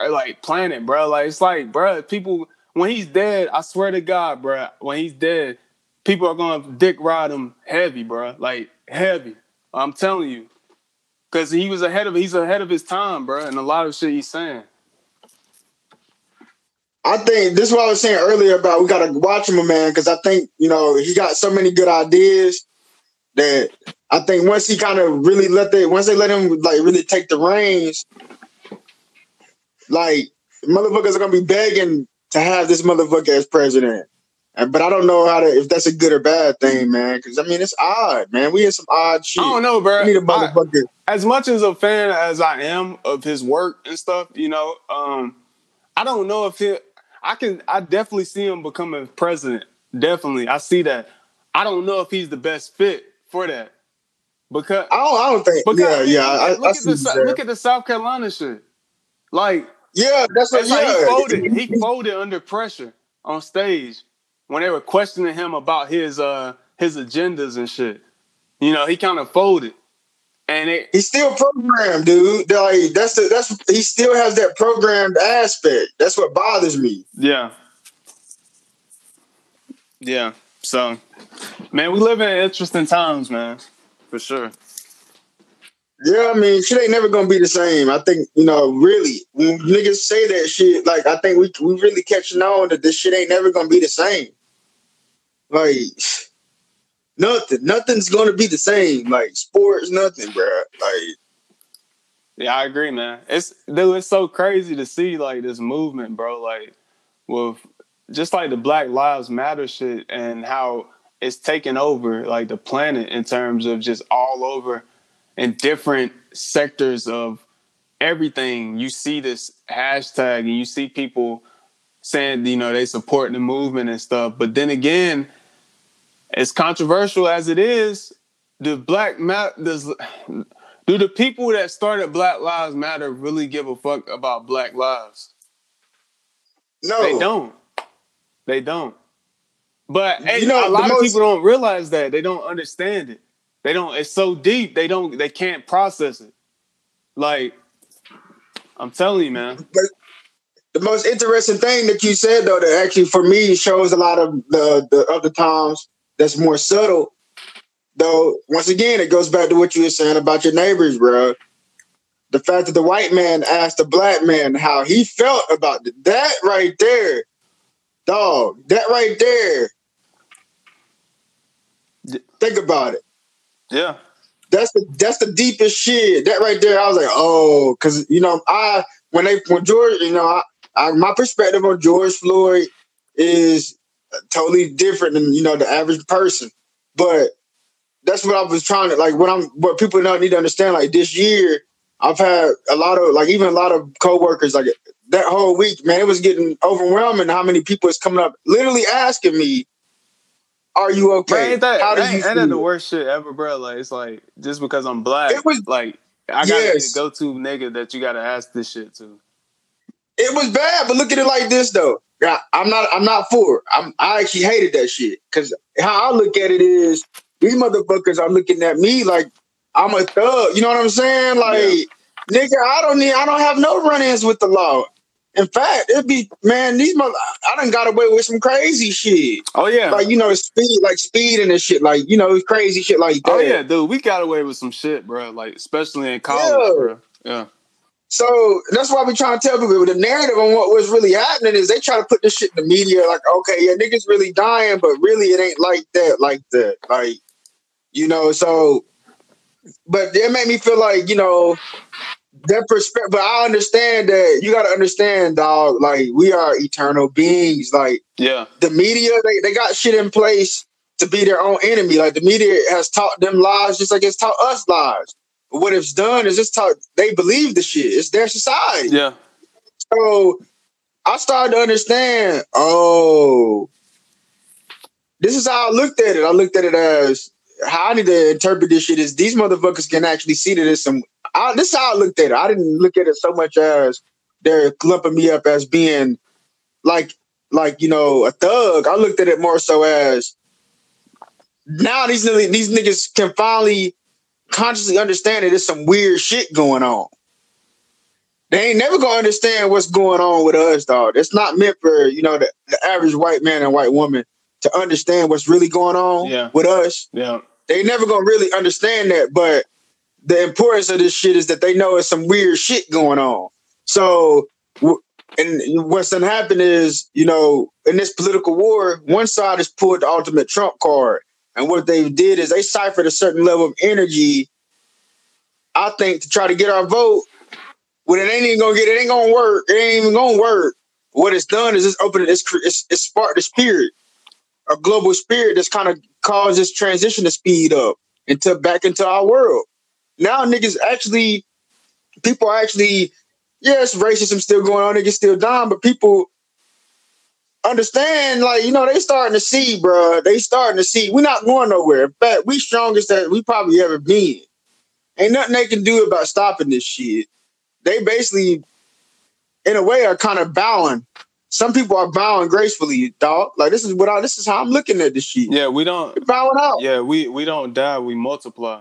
like, planet, bruh. Like, it's like, bruh, people... When he's dead, I swear to God, bro, when he's dead, people are going to dick ride him heavy, bro. Like, heavy. I'm telling you. Because he was ahead of he's ahead of his time, bro, and a lot of shit he's saying. I think this is what I was saying earlier about we got to watch him, man, because I think, you know, he got so many good ideas that I think once he kind of really let that, once they let him, like, really take the reins, like, motherfuckers are going to be begging to have this motherfucker as president. And, but I don't know how to, if that's a good or bad thing, man. Because, I mean, it's odd, man. We in some odd shit. I don't know, bro. We need a motherfucker. I, as much as a fan as I am of his work and stuff, you know, um, I don't know if he, I can, I definitely see him becoming president. Definitely. I see that. I don't know if he's the best fit for that. Because I don't, I don't think, because, yeah, yeah. I, look, I, I at the, look at the South Carolina shit. Like, yeah, that's what, yeah. Like he folded. He folded under pressure on stage when they were questioning him about his uh, his agendas and shit. You know, he kind of folded, and it, he's still programmed, dude. Like that's the, that's he still has that programmed aspect. That's what bothers me. Yeah, yeah. So, man, we live in interesting times, man, for sure. Yeah, I mean, shit ain't never gonna be the same. I think, you know, really, when niggas say that shit, like, I think we we really catching on that this shit ain't never gonna be the same. Like, nothing. Nothing's gonna be the same. Like, sports, nothing, bro. Like... Yeah, I agree, man. It's, dude, it's so crazy to see, like, this movement, bro, like, with just, like, the Black Lives Matter shit and how it's taking over, like, the planet in terms of just all over... In different sectors of everything, you see this hashtag and you see people saying, you know, they support the movement and stuff. But then again, as controversial as it is, the black ma- does, do the people that started Black Lives Matter really give a fuck about black lives? No, they don't. They don't. But hey, you know, a lot most- of people don't realize that. They don't understand it. They don't, it's so deep, they don't, they can't process it. Like, I'm telling you, man. But the most interesting thing that you said, though, that actually for me shows a lot of the, the other times that's more subtle, though, once again, it goes back to what you were saying about your neighbors, bro. The fact that the white man asked the black man how he felt about it. That right there, dog, that right there. D- Think about it. Yeah, that's the that's the deepest shit. That right there, I was like, oh, because you know, I when they when George, you know, I, I my perspective on George Floyd is totally different than, you know, the average person. But that's what I was trying to like. What I'm what people don't need to understand. Like this year, I've had a lot of like even a lot of coworkers like that whole week. Man, it was getting overwhelming how many people is coming up, literally asking me. Are you okay? Man, ain't that, How do ain't, you ain't that the worst shit ever, bro? Like, it's like, just because I'm black, it was, like, I got yes. to be the go-to nigga that you got to ask this shit to. It was bad, but look at it like this, though. I, I'm not I'm not for it. I'm, I actually hated that shit. Because how I look at it is, these motherfuckers are looking at me like I'm a thug. You know what I'm saying? Like, yeah. nigga, I don't need, I don't have no run-ins with the law. In fact, it'd be, man, these mother, I done got away with some crazy shit. Oh, yeah. Like, you know, speed, like speed and this shit, like, you know, crazy shit like that. Oh, yeah, dude, we got away with some shit, bro, like, especially in college, yeah. bro. Yeah. So that's why we trying to tell people the narrative on what was really happening is they try to put this shit in the media, like, okay, yeah, niggas really dying, but really it ain't like that, like that. Like, you know, so, but it made me feel like, you know, that perspective, but I understand that you got to understand, dog, like, we are eternal beings. Like, yeah, the media, they, they got shit in place to be their own enemy. Like, the media has taught them lies just like it's taught us lies. What it's done is it's taught, they believe the shit. It's their society. Yeah. So I started to understand, oh, this is how I looked at it. I looked at it as how I need to interpret this shit is these motherfuckers can actually see that it's some, I, this is how I looked at it. I didn't look at it so much as they're lumping me up as being like, like, you know, a thug. I looked at it more so as now these, these niggas can finally consciously understand that there's some weird shit going on. They ain't never gonna understand what's going on with us, dog. It's not meant for, you know, the, the average white man and white woman to understand what's really going on yeah. with us. Yeah. They never gonna really understand that, but the importance of this shit is that they know it's some weird shit going on. So, and what's gonna happen is, you know, in this political war, one side has pulled the ultimate Trump card. And what they did is they ciphered a certain level of energy, I think, to try to get our vote. When it ain't even gonna get, it ain't gonna work. It ain't even gonna work. What it's done is it's opened, it's it's, it's sparked the spirit, a global spirit that's kind of caused this transition to speed up into back into our world. Now niggas actually, people are actually, yes, racism still going on. Niggas still dying, but people understand, like, you know, they starting to see, bro. They starting to see. We're not going nowhere. In fact, we strongest that we probably ever been. Ain't nothing they can do about stopping this shit. They basically, in a way, are kind of bowing. Some people are bowing gracefully, dog. Like, this is what I, this is how I'm looking at this shit. Yeah, we don't. They're bowing out. Yeah, we, we don't die. We multiply.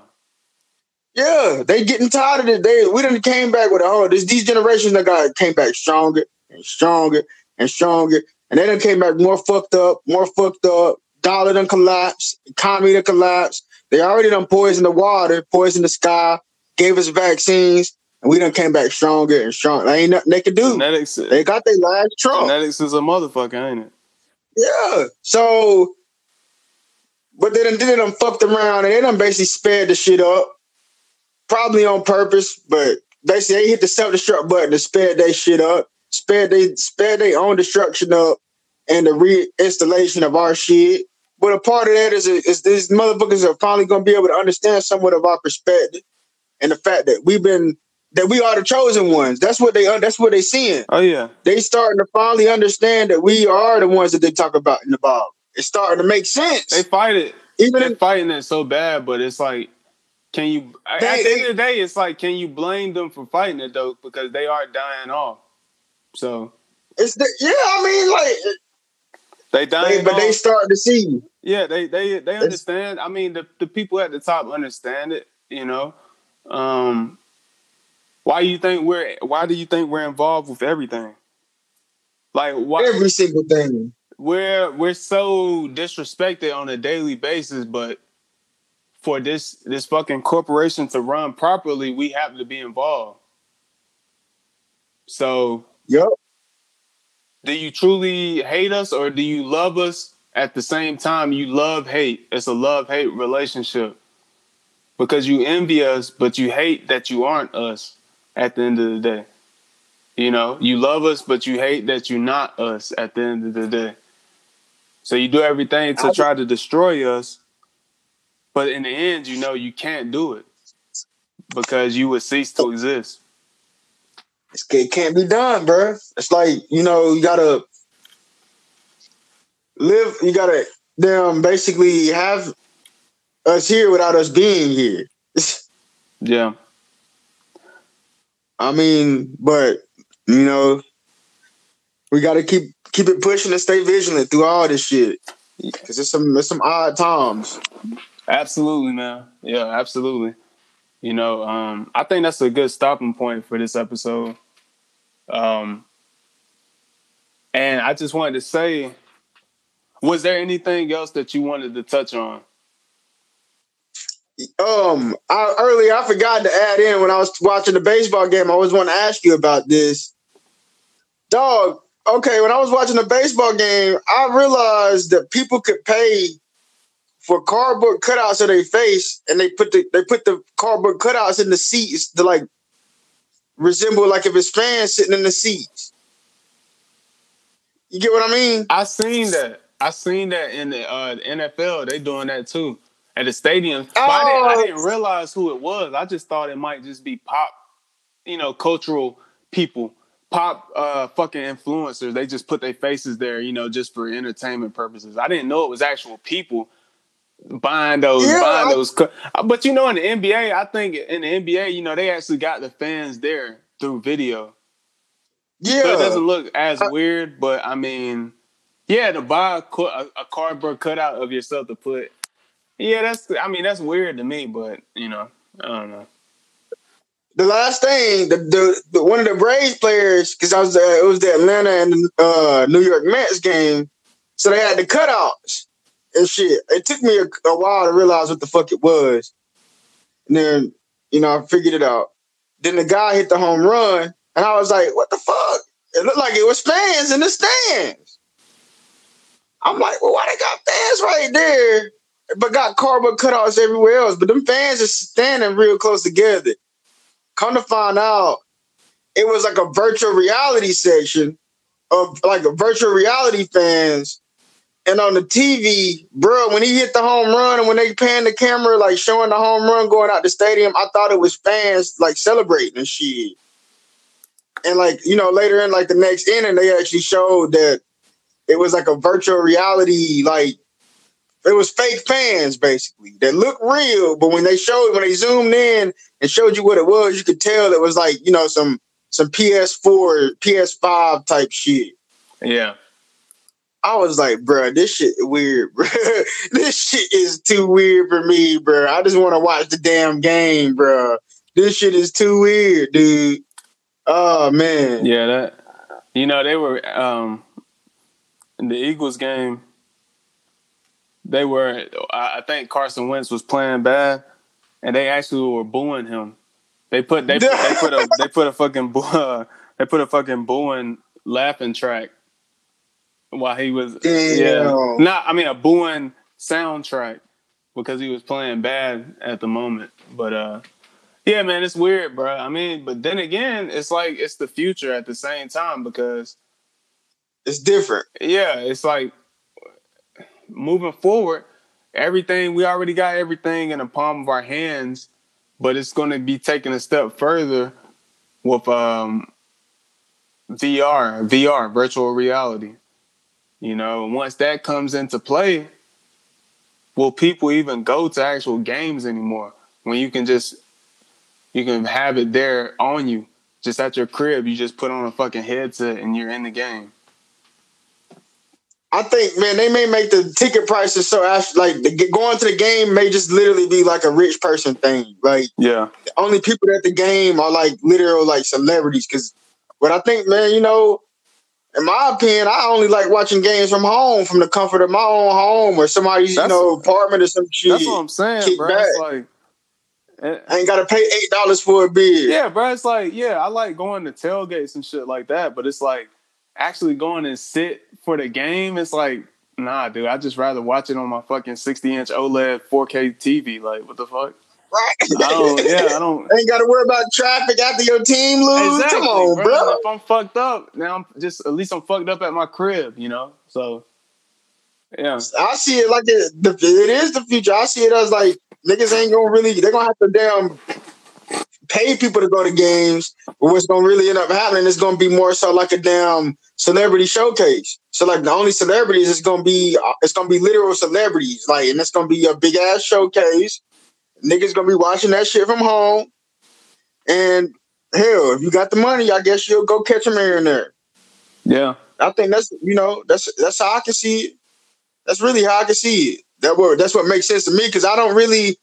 Yeah, they getting tired of it. They, we done came back with a whole, this, these generations that got came back stronger and stronger and stronger. And they done came back more fucked up, more fucked up. Dollar done collapsed. Economy done collapsed. They already done poisoned the water, poisoned the sky, gave us vaccines, and we done came back stronger and stronger. There ain't nothing they could do. Genetics, they got their last Trump. Genetics is a motherfucker, ain't it? Yeah. So, but they done, they done fucked around, and they done basically sped the shit up, probably on purpose, but basically they hit the self-destruct button to sped that shit up. Spared they spared their own destruction up and the reinstallation of our shit. But a part of that is, is these motherfuckers are finally gonna be able to understand somewhat of our perspective and the fact that we've been that we are the chosen ones. That's what they that's what they seeing. Oh yeah, they starting to finally understand that we are the ones that they talk about in the Bible. It's starting to make sense. They fight it. Even they're in, fighting it so bad, but it's like, can you? They, at the end of the day, it's like, can you blame them for fighting it though? Because they are dying off. So it's the, yeah, I mean, like they dying, they, but they start to see. Yeah, they they they understand. It's, I mean, the, the people at the top understand it. You know, um, why you think we're why do you think we're involved with everything? Like why every single thing. We're we're so disrespected on a daily basis, but for this this fucking corporation to run properly, we have to be involved. So. Yep. Do you truly hate us or do you love us at the same time you love hate? It's a love-hate relationship because you envy us, but you hate that you aren't us at the end of the day. You know, you love us, but you hate that you're not us at the end of the day. So you do everything to try to destroy us, but in the end, you know, you can't do it because you would cease to exist. It can't be done, bro. It's like, you know, you gotta live, you gotta damn basically have us here without us being here. Yeah. I mean, but, you know, we gotta keep keep it pushing and stay vigilant through all this shit. Because it's some, it's some odd times. Absolutely, man. Yeah, absolutely. You know, um, I think that's a good stopping point for this episode. Um, And I just wanted to say, was there anything else that you wanted to touch on? Um, I, earlier I forgot to add in when I was watching the baseball game. I always want to ask you about this, dog. Okay, when I was watching the baseball game, I realized that people could pay for cardboard cutouts of their face, and they put the they put the cardboard cutouts in the seats to like resemble like if it's fans sitting in the seats. You get what I mean? I seen that. I seen that in the, uh, the N F L. They doing that too at the stadium. Oh. I, didn't, I didn't realize who it was. I just thought it might just be pop, you know, cultural people. Pop uh, fucking influencers, they just put their faces there, you know, just for entertainment purposes. I didn't know it was actual people buying those, yeah, buying I, those. Co- but, you know, in the N B A, I think in the N B A, you know, they actually got the fans there through video. Yeah. So it doesn't look as I, weird, but, I mean, yeah, to buy a, a cardboard cutout of yourself to put, yeah, that's, I mean, that's weird to me, but, you know, I don't know. The last thing, the, the, the one of the Braves players, because I was uh, it was the Atlanta and uh, New York Mets game, so they had the cutouts and shit. It took me a, a while to realize what the fuck it was, and then you know I figured it out. Then the guy hit the home run, and I was like, "What the fuck?" It looked like it was fans in the stands. I'm like, "Well, why they got fans right there, but got cardboard cutouts everywhere else?" But them fans are standing real close together. Come to find out, it was like a virtual reality section of like a virtual reality fans. And on the T V, bro, when he hit the home run and when they pan the camera, like showing the home run going out the stadium, I thought it was fans like celebrating and shit. And like, you know, later in like the next inning, they actually showed that it was like a virtual reality, like it was fake fans, basically, that looked real. But when they showed, when they zoomed in and showed you what it was, you could tell it was like, you know, some some P S four, P S five type shit. Yeah. I was like, bro, this shit is weird, bro. This shit is too weird for me, bro. I just want to watch the damn game, bro. This shit is too weird, dude. Oh, man. Yeah, that, you know, they were, um, in the Eagles game, they were, I think Carson Wentz was playing bad, and they actually were booing him. They put they, they put a they put a fucking uh, they put a fucking booing laughing track while he was Damn. yeah not I mean a booing soundtrack because he was playing bad at the moment. But uh, yeah, man, it's weird, bro. I mean, but then again, it's like it's the future at the same time because it's different. Yeah, it's like. Moving forward, everything we already got everything in the palm of our hands, but it's going to be taken a step further with um, V R, V R, virtual reality. You know, once that comes into play, will people even go to actual games anymore? When you can just you can have it there on you, just at your crib. You just put on a fucking headset and you're in the game. I think, man, they may make the ticket prices so like going to the game may just literally be like a rich person thing. Like, yeah, the only people at the game are like literal like celebrities. Because, but I think, man, you know, in my opinion, I only like watching games from home, from the comfort of my own home or somebody's that's, you know apartment or some shit. That's what I'm saying, bro. It's like, it, I ain't gotta pay eight dollars for a beer. Yeah, bro. It's like, yeah, I like going to tailgates and shit like that, but it's like. Actually going and sit for the game, it's like, nah, dude, I just rather watch it on my fucking sixty-inch OLED four K T V. Like, what the fuck? Right. I don't, yeah, I don't... Ain't got to worry about traffic after your team lose. Exactly, come on, bro. bro. If I'm fucked up, now I'm just... At least I'm fucked up at my crib, you know? So, yeah. I see it like it, it is the future. I see it as like, niggas ain't gonna really... They're gonna have to damn... pay people to go to games, but what's gonna really end up happening is gonna be more so like a damn celebrity showcase. So like the only celebrities is gonna be it's gonna be literal celebrities, like, and it's gonna be a big ass showcase. Niggas gonna be watching that shit from home, and hell, if you got the money, I guess you'll go catch a millionaire. Yeah, I think that's you know that's that's how I can see it. That's really how I can see it. That word that's what makes sense to me because I don't really,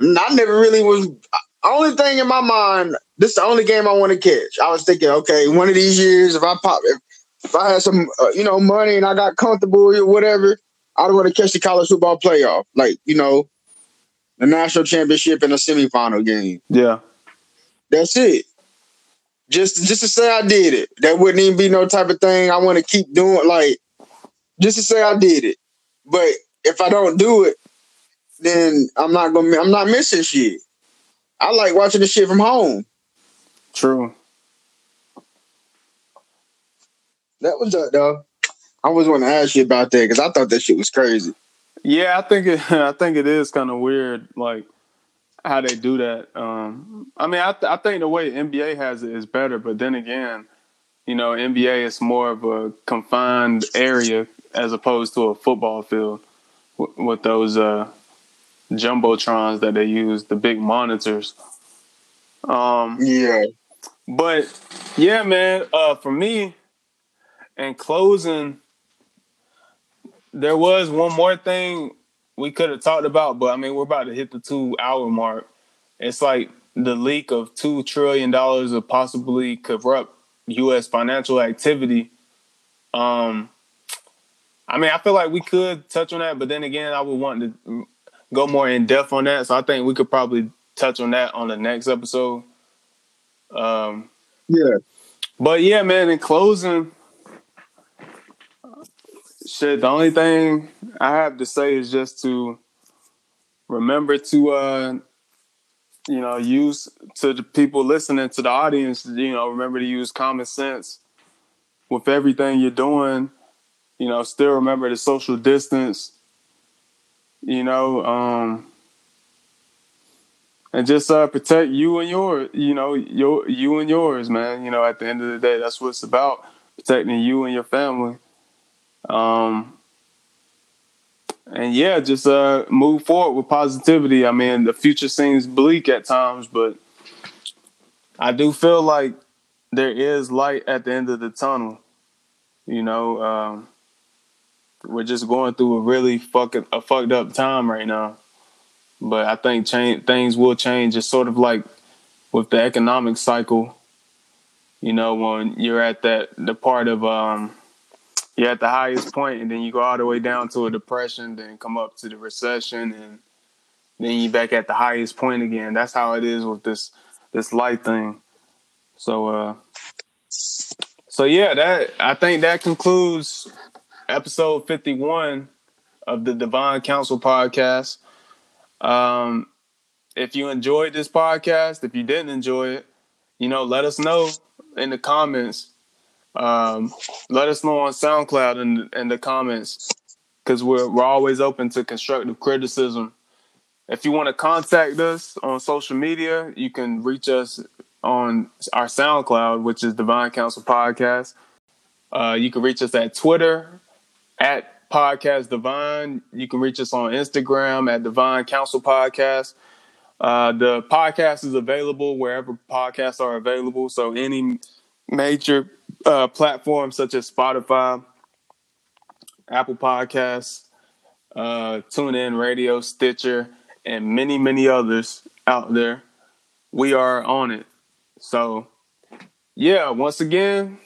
I never really was. I, Only thing in my mind, this is the only game I want to catch. I was thinking, okay, one of these years, if I pop, if If I had some, uh, you know, money and I got comfortable or whatever, I'd want to catch the college football playoff. Like, you know, the national championship and a semifinal game. Yeah. That's it. Just, just to say I did it. That wouldn't even be no type of thing I want to keep doing. Like, just to say I did it. But if I don't do it, then I'm not gonna. I'm not missing shit. I like watching the shit from home. True. That was up though. I was want to ask you about that because I thought that shit was crazy. Yeah, I think it. I think it is kind of weird, like how they do that. Um, I mean, I, th- I think the way N B A has it is better, but then again, you know, N B A is more of a confined area as opposed to a football field w- with those uh, jumbotrons that they use, the big monitors. Um, yeah, but yeah, man. Uh, for me. And closing, there was one more thing we could have talked about, but I mean, we're about to hit the two-hour mark. It's like the leak of two trillion dollars of possibly corrupt U S financial activity. Um, I mean, I feel like we could touch on that, but then again, I would want to go more in-depth on that, so I think we could probably touch on that on the next episode. Um, yeah. But yeah, man, in closing... Shit, the only thing I have to say is just to remember to, uh, you know, use to the people listening to the audience, you know, remember to use common sense with everything you're doing, you know, still remember the social distance, you know, um, and just uh, protect you and your, you know, your you and yours, man. You know, at the end of the day, that's what it's about, protecting you and your family. Um, and yeah, just, uh, move forward with positivity. I mean, the future seems bleak at times, but I do feel like there is light at the end of the tunnel. You know, um, we're just going through a really fucking, a fucked up time right now, but I think change, things will change. It's sort of like with the economic cycle, you know, when you're at that, the part of, um, you're at the highest point, and then you go all the way down to a depression, then come up to the recession, and then you're back at the highest point again. That's how it is with this this light thing. So, uh, so yeah, that I think that concludes episode fifty-one of the Divine Counsel podcast. Um, if you enjoyed this podcast, if you didn't enjoy it, you know, let us know in the comments. Um, let us know on SoundCloud and in, in the comments, because we're we're always open to constructive criticism. If you want to contact us on social media, you can reach us on our SoundCloud, which is Divine Counsel Podcast. Uh, you can reach us at Twitter at Podcast Divine. You can reach us on Instagram at Divine Counsel Podcast. Uh, the podcast is available wherever podcasts are available. So any major Uh, platforms such as Spotify, Apple Podcasts, uh, TuneIn Radio, Stitcher, and many, many others out there. We are on it. So, yeah, once again,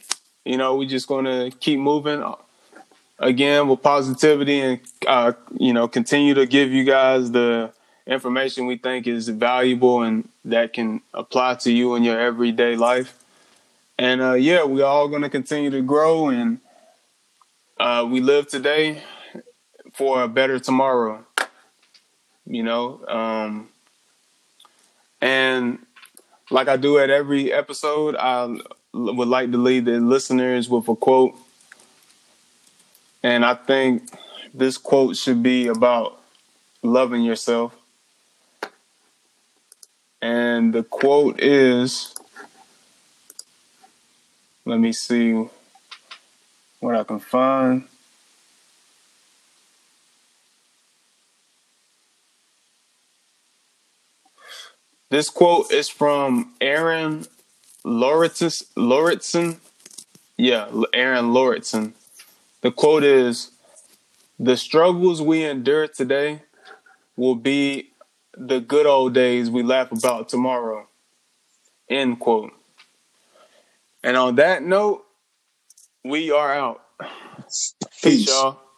you know, we're just going to keep moving again with positivity and, uh, you know, continue to give you guys the information we think is valuable and that can apply to you in your everyday life. And, uh, yeah, we're all going to continue to grow, and uh, we live today for a better tomorrow, you know. Um, and like I do at every episode, I would like to leave the listeners with a quote. And I think this quote should be about loving yourself. And the quote is... Let me see what I can find. This quote is from Aaron Lauritsen. Yeah, Aaron Lauritsen. The quote is, "The struggles we endure today will be the good old days we laugh about tomorrow." End quote. And on that note, We are out. Peace, Peace y'all.